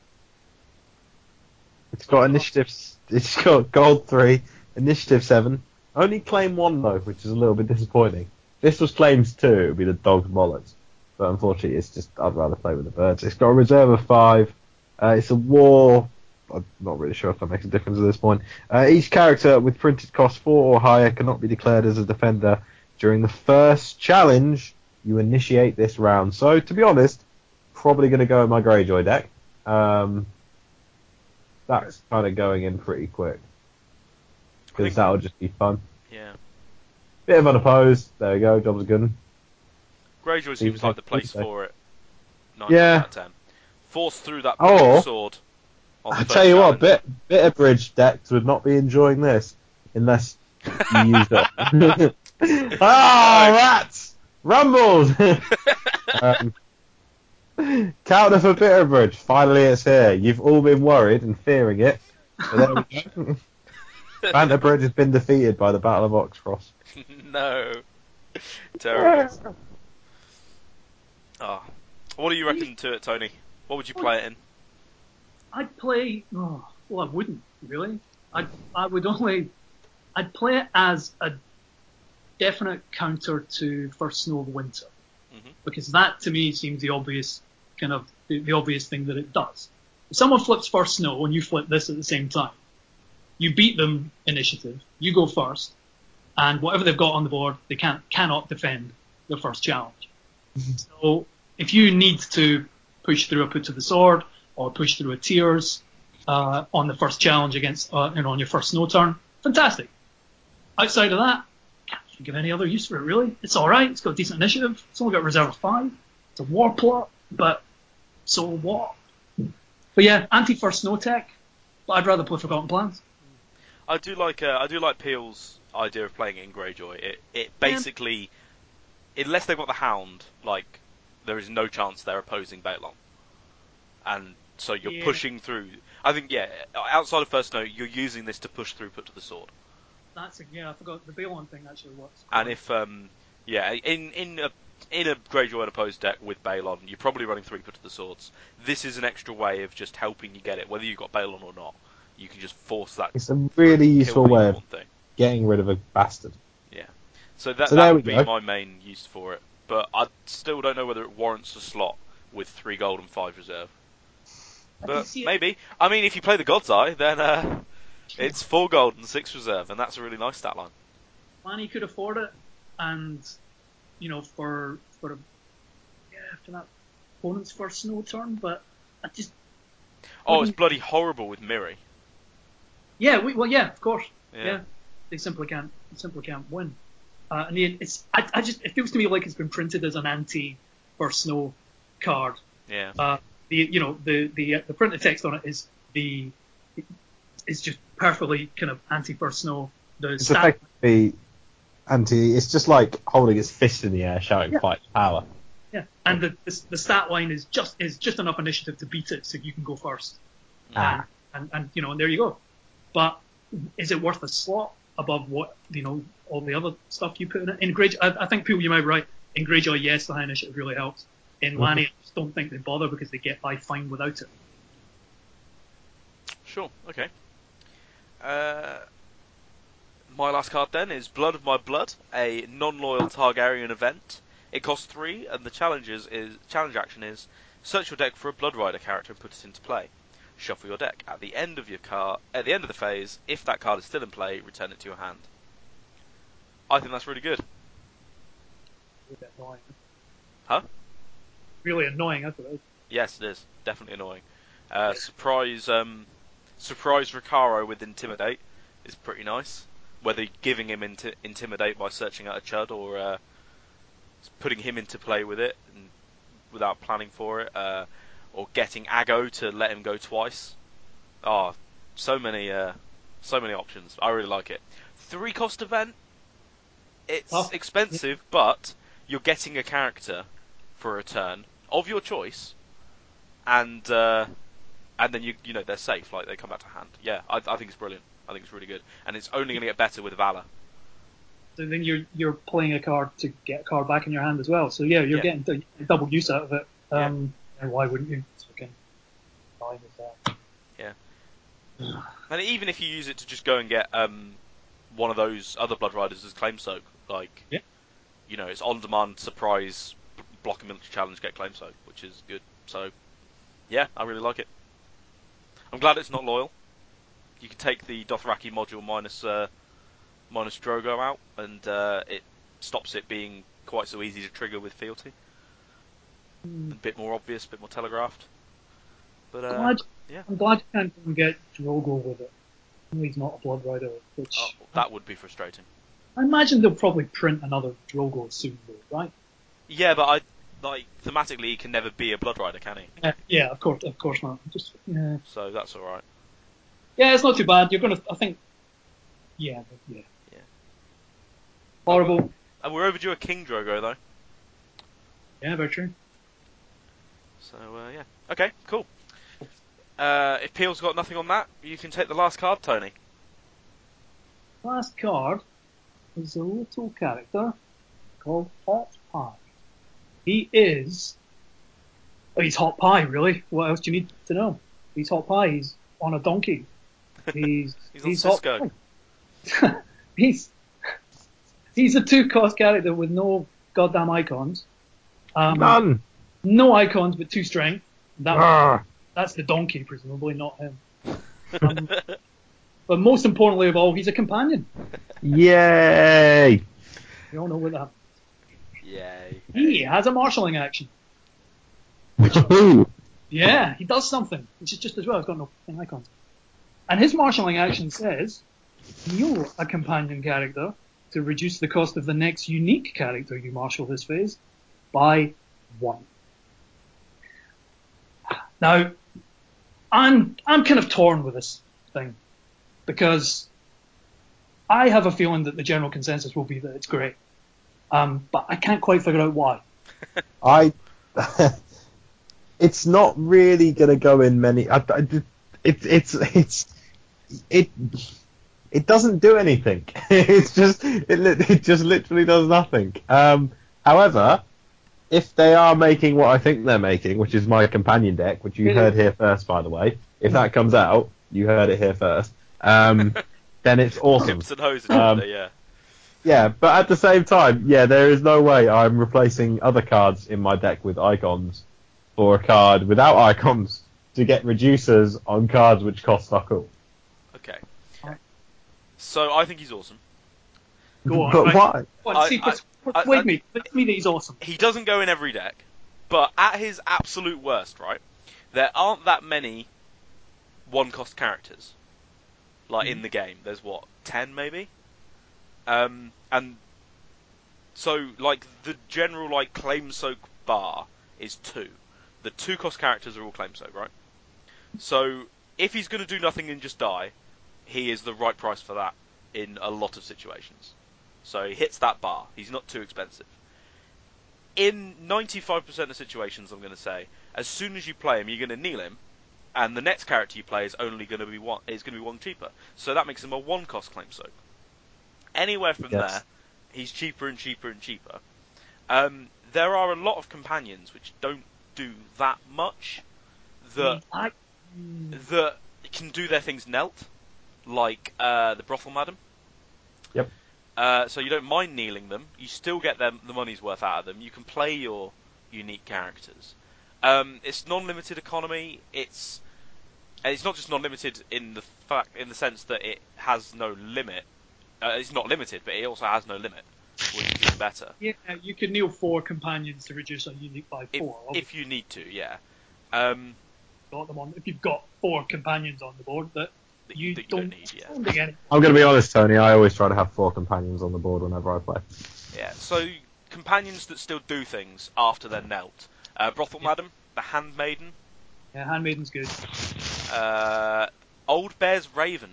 It's got initiatives. It's got gold three, initiative seven. Only claim one though, which is a little bit disappointing. This was claims two, it would be the dog's bollocks. But unfortunately, it's just I'd rather play with the birds. It's got a reserve of five. Uh, it's a war. I'm not really sure if that makes a difference at this point. Uh, each character with printed cost four or higher cannot be declared as a defender during the first challenge you initiate this round. So to be honest, probably going to go in my Greyjoy deck. Um, That's kind of going in pretty quick. Because that'll just be fun. Yeah. Bit of unopposed. There we go. Job's a good one. Greyjoy seems like the place for it. Nine yeah. out of ten. Force through that oh, sword. On I'll tell you challenge. what, bit, bit of bridge decks would not be enjoying this unless you used up. oh, rats! Rumbled! um, Counter for Bitterbridge. Finally, it's here. You've all been worried and fearing it. So there we go. Banterbridge has been defeated by the Battle of Oxcross. No. Terrible. Yeah. Oh. What do you reckon to it, Tony? What would you play it in? I'd play... Oh, well, I wouldn't, really. I'd, I would only... I'd play it as a definite counter to First Snow of Winter. Mm-hmm. Because that, to me, seems the obvious... kind of the, the obvious thing that it does. If someone flips First Snow and you flip this at the same time, you beat them initiative, you go first, and whatever they've got on the board, they can't cannot defend their first challenge. So if you need to push through a put to the sword or push through a tears uh, on the first challenge against uh, and on your first snow turn, fantastic. Outside of that, can't think of any other use for it really. It's all right. It's got decent initiative. It's only got reserve five. It's a war plot, but so what? But yeah, anti first snow tech. But I'd rather play Forgotten Plans. I do like uh, I do like Peel's idea of playing it in Greyjoy. It it basically, yeah. Unless they've got the Hound, like there is no chance they're opposing Baelon, and so you're yeah. pushing through. I think yeah, outside of first snow, you're using this to push through put to the sword. That's a, yeah, I forgot the Baelon thing actually works. And if um yeah in in a in a Greyjoy opposed deck with Baelon, you're probably running three put to the swords. This is an extra way of just helping you get it, whether you've got Baelon or not. You can just force that. It's a really useful way of getting rid of a bastard. Yeah. So that, so that would be go. my main use for it. But I still don't know whether it warrants a slot with three gold and five reserve. But maybe. It. I mean, if you play the God's Eye, then uh, it's four gold and six reserve, and that's a really nice stat line. Lanny could afford it, and, you know, for, for, a, yeah, for that opponent's first snow turn, but I just... Oh, it's bloody horrible with Miri. Yeah, we, well, yeah, of course. Yeah. yeah, they simply can't, they simply can't win. Uh, and it's, I, I just, it feels to me like it's been printed as an anti-first snow card. Yeah. Uh, the, you know, the the the printed text on it is the, it's just perfectly kind of anti-first snow. The it's stat- effectively anti. It's just like holding its fist in the air, shouting yeah. "Fight power." Yeah, and the, the the stat line is just is just enough initiative to beat it, so you can go first. Ah. And, and and you know, and there you go. But is it worth a slot above what, you know, all the other stuff you put in it? In Greyjoy, I, I think people you might write, in Greyjoy, yes, the high initiative really helps. In mm-hmm. Lanny, I just don't think they bother because they get by fine without it. Sure, okay. Uh, my last card then is Blood of My Blood, a non-loyal Targaryen event. It costs three, and the challenges is challenge action is search your deck for a Blood Rider character and put it into play. Shuffle your deck. At the end of your card, at the end of the phase, if that card is still in play, return it to your hand. I think that's really good. Really annoying. Huh? Really annoying, I suppose. Yes, it is. Definitely annoying. Uh, surprise, um, surprise Recaro with Intimidate is pretty nice. Whether giving him inti- Intimidate by searching out a chud or uh, putting him into play with it and without planning for it. Uh, Or getting Aggo to let him go twice. Ah, oh, so many, uh, so many options. I really like it. Three cost event. It's oh. expensive, but you're getting a character for a turn of your choice, and uh, and then you you know they're safe. Like they come back to hand. Yeah, I, I think it's brilliant. I think it's really good, and it's only going to get better with Valor. So then you're you're playing a card to get a card back in your hand as well. So yeah, you're yeah. getting d- double use out of it. Um, yeah. And why wouldn't you? Fucking fine as that. Yeah. And even if you use it to just go and get um, one of those other Blood Riders as Claim Soak, like, yeah. you know, it's on demand, surprise, block a military challenge, get Claim Soak, which is good. So, yeah, I really like it. I'm glad it's not loyal. You can take the Dothraki module minus, uh, minus Drogo out, and uh, it stops it being quite so easy to trigger with fealty. A bit more obvious, a bit more telegraphed. But, uh, I'm, glad, yeah. I'm glad you can't get Drogo with it. He's not a Blood Rider. Which oh, well, that would be frustrating. I imagine they'll probably print another Drogo soon, though, right? Yeah, but I like thematically he can never be a Blood Rider, can he? Yeah, yeah of course, of course not. Just yeah. So that's all right. Yeah, it's not too bad. You're gonna, I think. Yeah, yeah, yeah. Horrible. And we're overdue a King Drogo though. Yeah, very true. So, uh, yeah. Okay, cool. Uh, if Peel's got nothing on that, you can take the last card, Tony. Last card is a little character called Hot Pie. He is... Oh, he's Hot Pie, really. What else do you need to know? He's Hot Pie. He's on a donkey. He's he's, he's on Cisco. he's, he's a two-cost character with no goddamn icons. Um, None! No icons, but two strength. That one, that's the donkey, presumably, not him. Um, but most importantly of all, he's a companion. Yay! We all know what that. Yay! He has a marshalling action. Which, yeah, he does something, which is just as well. I've got no fucking icon. And his marshalling action says, kneel a companion character to reduce the cost of the next unique character you marshal this phase by one. Now, I'm I'm kind of torn with this thing, because I have a feeling that the general consensus will be that it's great, um, but I can't quite figure out why. I, it's not really going to go in many. I, I, it, it's it's it it doesn't do anything. It's just it, it just literally does nothing. Um, however, if they are making what I think they're making, which is my companion deck, which you heard here first, by the way. If that comes out, you heard it here first. Um, then it's awesome. Um, yeah. Yeah, but at the same time, yeah, there is no way I'm replacing other cards in my deck with icons for a card without icons to get reducers on cards which cost fuck all. Okay. So I think he's awesome. Go on. But I, why? Well, I, see, I, I, wait I, me. Wait me that he's awesome. He doesn't go in every deck, but at his absolute worst, right, there aren't that many one-cost characters. Like, in the game, there's, what, ten maybe? Um, and so, like, the general, like, claim soak bar is two. The two-cost characters are all claim soak, right? So, if he's going to do nothing and just die, he is the right price for that in a lot of situations. So, he hits that bar. He's not too expensive. In ninety-five percent of situations, I'm going to say, as soon as you play him, you're going to kneel him, and the next character you play is only going to be one. Is going to be one cheaper, so that makes him a one-cost claim soak. Anywhere from yes. there, he's cheaper and cheaper and cheaper. Um, there are a lot of companions which don't do that much that I... that can do their things knelt, like uh, the brothel madam. Yep. Uh, so you don't mind kneeling them. You still get them the money's worth out of them. You can play your unique characters. Um, it's non-limited economy. It's and it's not just non-limited in the fact, in the sense that it has no limit. Uh, it's not limited, but it also has no limit, which is even better. Yeah, you can kneel four companions to reduce a unique by four. If, if you need to, yeah. Um, got them on. If you've got four companions on the board that, that, you, that you don't, don't need, yeah. I'm going to be honest, Tony. I always try to have four companions on the board whenever I play. Yeah. So companions that still do things after they're knelt. Uh, brothel yeah. Madam, the Handmaiden. Yeah, Handmaiden's good. Uh, Old Bear's Raven.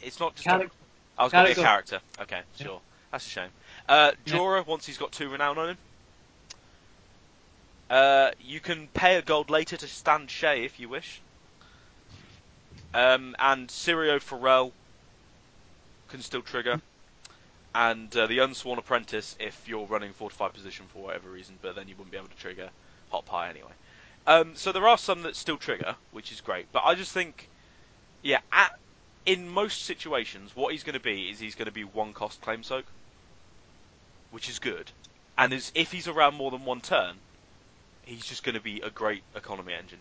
It's not just. Calic- a... I was going to be a character. Okay, yeah. Sure. That's a shame. Uh, Jorah, yeah. Once he's got two renown on him. Uh, you can pay a gold later to stand Shay if you wish. Um, and Sirio Farrell can still trigger. And uh, the Unsworn Apprentice if you're running fortified position for whatever reason, but then you wouldn't be able to trigger Hot Pie anyway. Um, so there are some that still trigger, which is great. But I just think, yeah, at, in most situations, what he's going to be is he's going to be one-cost claim soak, which is good. And is, if he's around more than one turn, he's just going to be a great economy engine.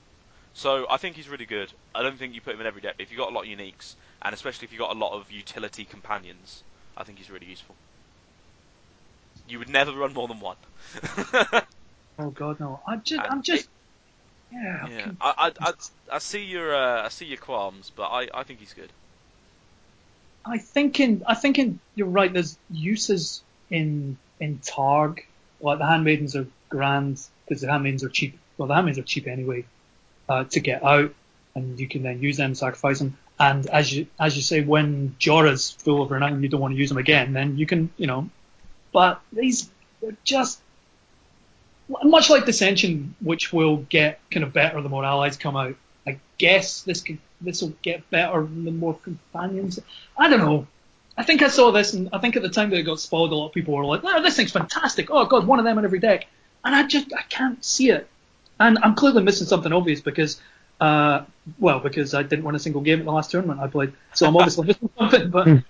So I think he's really good. I don't think you put him in every deck, but if you've got a lot of uniques, and especially if you've got a lot of utility companions, I think he's really useful. You would never run more than one. Oh God, no! I'm just, and I'm just, it, yeah. yeah. I, I, I, I see your, uh, I see your qualms, but I, I think he's good. I think in, I think in, you're right. There's uses in, in Targ. Like the Handmaidens are grand because the Handmaidens are cheap. Well, the Handmaidens are cheap anyway uh, to get out, and you can then use them, sacrifice them. And as you as you say, when Jorah's full of renown and you don't want to use them again, then you can, you know. But these are just much like Dissension, which will get kind of better the more allies come out. I guess this can, this will get better the more companions. I don't know. I think I saw this, and I think at the time that it got spoiled, a lot of people were like, "Oh, this thing's fantastic! Oh God, one of them in every deck." And I just I can't see it, and I'm clearly missing something obvious because. Uh, well, because I didn't win a single game at the last tournament I played, so I'm obviously missing something. But I,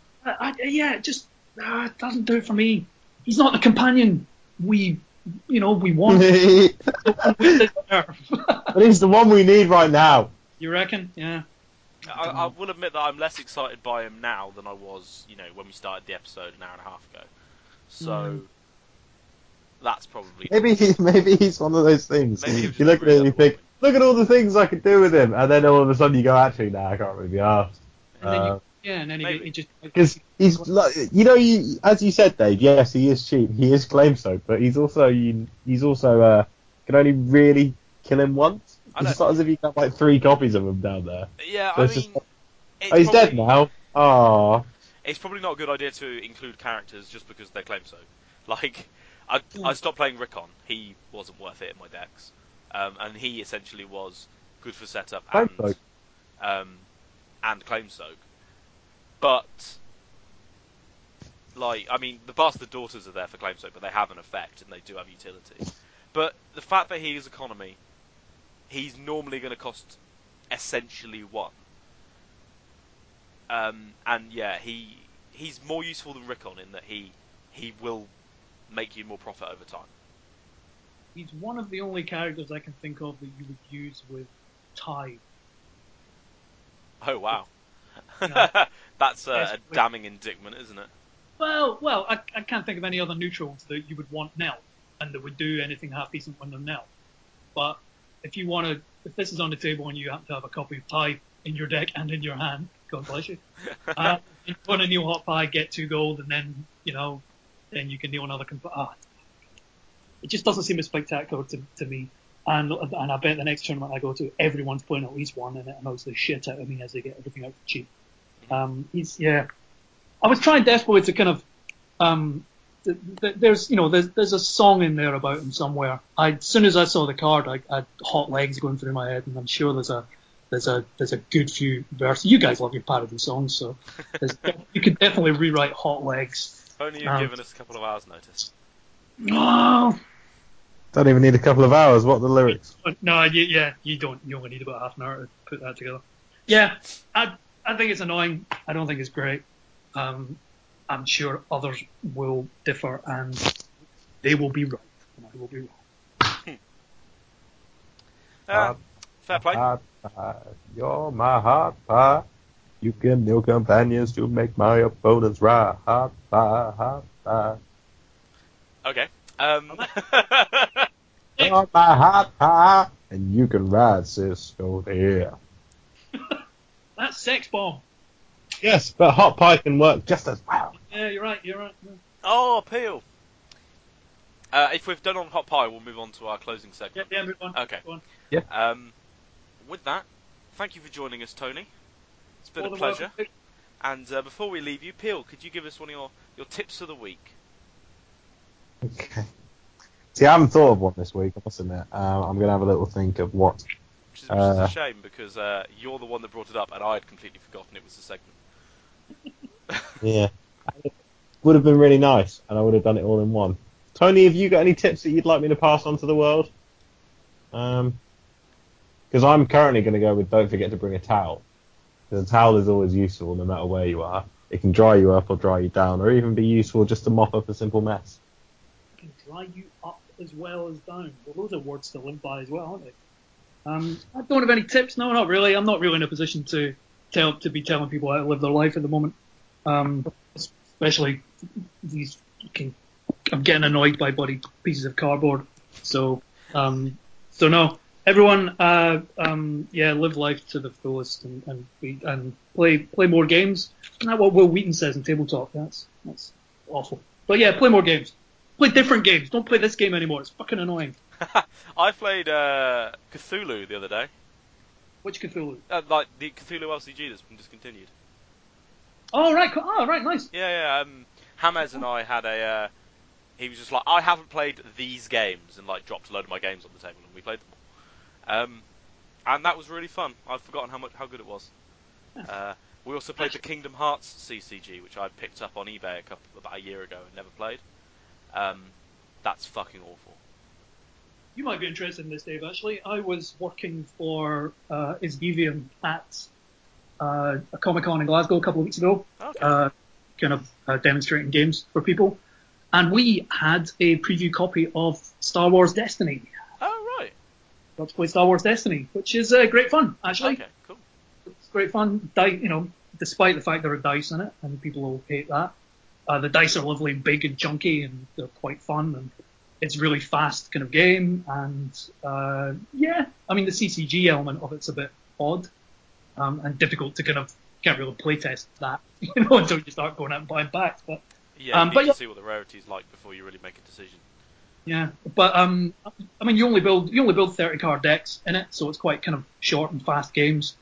I, yeah, it just uh, it doesn't do it for me. He's not the companion we, you know, we want. But he's the one we need right now. You reckon? Yeah. I, I will admit that I'm less excited by him now than I was, you know, when we started the episode an hour and a half ago. So, mm. That's probably maybe he, maybe he's one of those things. You look at him, you think, look at all the things I could do with him, and then all of a sudden you go, actually, nah, I can't really be asked. And then you, yeah, and then he, he just because he's like, you know, you, as you said, Dave. Yes, he is cheap. He is claim soap, but he's also you, he's also uh, can only really kill him once. It's not as if you got like three copies of him down there. Yeah, so I mean, just, oh, he's probably dead now. Ah, it's probably not a good idea to include characters just because they're claim soap. Like, I, I stopped playing Rickon. He wasn't worth it in my decks, um, and he essentially was good for setup and um, and claim soak. But, like, I mean, the bastard daughters are there for claim soak, but they have an effect and they do have utility. But the fact that he is economy, he's normally going to cost essentially one. Um, and yeah, he he's more useful than Rickon in that he he will make you more profit over time. He's one of the only characters I can think of that you would use with Tide. Oh wow. You know, that's uh, a damning indictment, isn't it? Well, well, I, I can't think of any other neutrals that you would want now, and that would do anything half decent when they're now. But if you want to, if this is on the table and you happen to have a copy of Tide in your deck and in your hand, God bless you. uh, you put a new Hot Pie, get two gold, and then you know, then you can deal another. Comp- ah, it just doesn't seem as spectacular to, to me. And, and I bet the next tournament I go to, everyone's playing at least one, and it annoys the shit out of me as they get everything out for cheap. Um, he's, yeah. I was trying desperately to kind of, um, th- th- there's, you know, there's, there's a song in there about him somewhere. I, as soon as I saw the card, I, I had hot legs going through my head, and I'm sure there's a, there's a, there's a good few verses. You guys love your parody songs, so you could definitely rewrite Hot Legs. If only you'd um, given us a couple of hours' notice. Oh. Don't even need a couple of hours. What are the lyrics? No, you, yeah, you don't. You only need about half an hour to put that together. Yeah, I I think it's annoying. I don't think it's great. Um, I'm sure others will differ, and they will be right, and I will be wrong. uh, fair play. Hot pie. You're my hot pie. You can kill companions to make my opponents right. Hot pie, hot pie. Okay. Um. You're my hot pie, and you can ride, sis. Go there. That's sex bomb. Yes, but Hot Pie can work just as well. Yeah, you're right. You're right. Yeah. Oh, Peel. Uh, if we've done on Hot Pie, we'll move on to our closing segment. Yeah, yeah, move on. Okay. Move on. Yeah. Um. With that, thank you for joining us, Tony. It's been All a pleasure. Welcome. And uh, before we leave you, Peel, could you give us one of your, your tips of the week? Okay. See, I haven't thought of one this week, I must admit. Um, I'm going to have a little think of what... Which is, which uh, is a shame, because uh, you're the one that brought it up, and I had completely forgotten it was a segment. Yeah. It would have been really nice, and I would have done it all in one. Tony, have you got any tips that you'd like me to pass on to the world? Um, because I'm currently going to go with don't forget to bring a towel. Because a towel is always useful, no matter where you are. It can dry you up or dry you down, or even be useful just to mop up a simple mess. Can dry you up as well as down. Well, those are words to live by as well, aren't they? Um, I don't have any tips. No, not really. I'm not really in a position to tell to be telling people how to live their life at the moment. Um, especially these. Can, I'm getting annoyed by bloody pieces of cardboard. So, um, so no. Everyone, uh, um, yeah, live life to the fullest and and, be, and play play more games. Isn't that what Will Wheaton says in Tabletop? That's that's awful. But yeah, play more games. Play different games. Don't play this game anymore. It's fucking annoying. I played uh, Cthulhu the other day. Which Cthulhu? Uh, like the Cthulhu L C G that's been discontinued. Oh right, oh right, nice. Yeah, yeah. Um, Hamez and I had a. Uh, he was just like, I haven't played these games, and like dropped a load of my games on the table, and we played them all. Um, and that was really fun. I've forgotten how much how good it was. Uh, we also played the Kingdom Hearts C C G, which I picked up on eBay a couple about a year ago and never played. Um, that's fucking awful. You might be interested in this, Dave, actually. I was working for uh, Isgivium at uh, a Comic-Con in Glasgow a couple of weeks ago, okay. uh, kind of uh, demonstrating games for people, and we had a preview copy of Star Wars Destiny. Oh, right. Got to play Star Wars Destiny, which is uh, great fun, actually. Okay, cool. It's great fun, Di- you know, despite the fact there are dice in it, and people will hate that. Uh, the dice are lovely and big and chunky, and they're quite fun, and it's really fast kind of game, and uh, yeah, I mean the C C G element of it's a bit odd um, and difficult to kind of can't really playtest that, you know, until you start going out and buying packs. But yeah, um, you but, need to yeah. see what the rarity is like before you really make a decision. Yeah, but um, I mean you only build you only build thirty card decks in it, so it's quite kind of short and fast games,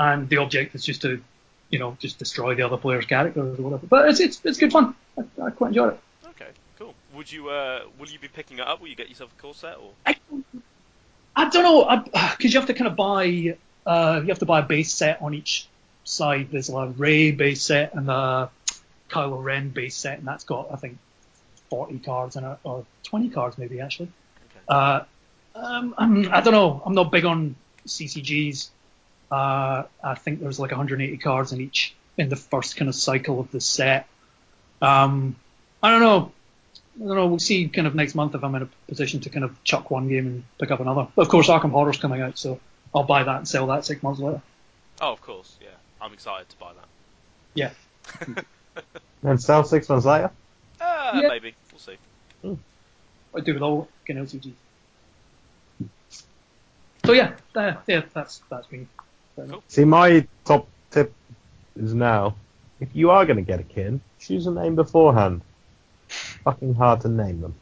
mm-hmm. and the object is just to, you know, just destroy the other player's characters or whatever. But it's it's it's good fun. I, I quite enjoy it. Okay, cool. Would you uh, will you be picking it up? Will you get yourself a core set or? I, I don't know, because you have to kind of buy uh, you have to buy a base set on each side. There's a Rey base set and a Kylo Ren base set, and that's got I think forty cards in it, or twenty cards maybe actually. Okay. Uh, um, I'm, I don't know. I'm not big on C C Gs. Uh, I think there's like one hundred eighty cards in each in the first kind of cycle of the set. Um, I don't know. I don't know. We'll see kind of next month if I'm in a position to kind of chuck one game and pick up another. But of course, Arkham Horror's coming out, so I'll buy that and sell that six months later. Oh, of course, yeah. I'm excited to buy that. Yeah. And sell six months later? Uh, yeah. Maybe. We'll see. Mm. I do with all kind of L C Gs. So yeah, uh, yeah, that's that's me. Cool. See, my top tip is now, if you are going to get a kid, choose a name beforehand. Fucking hard to name them.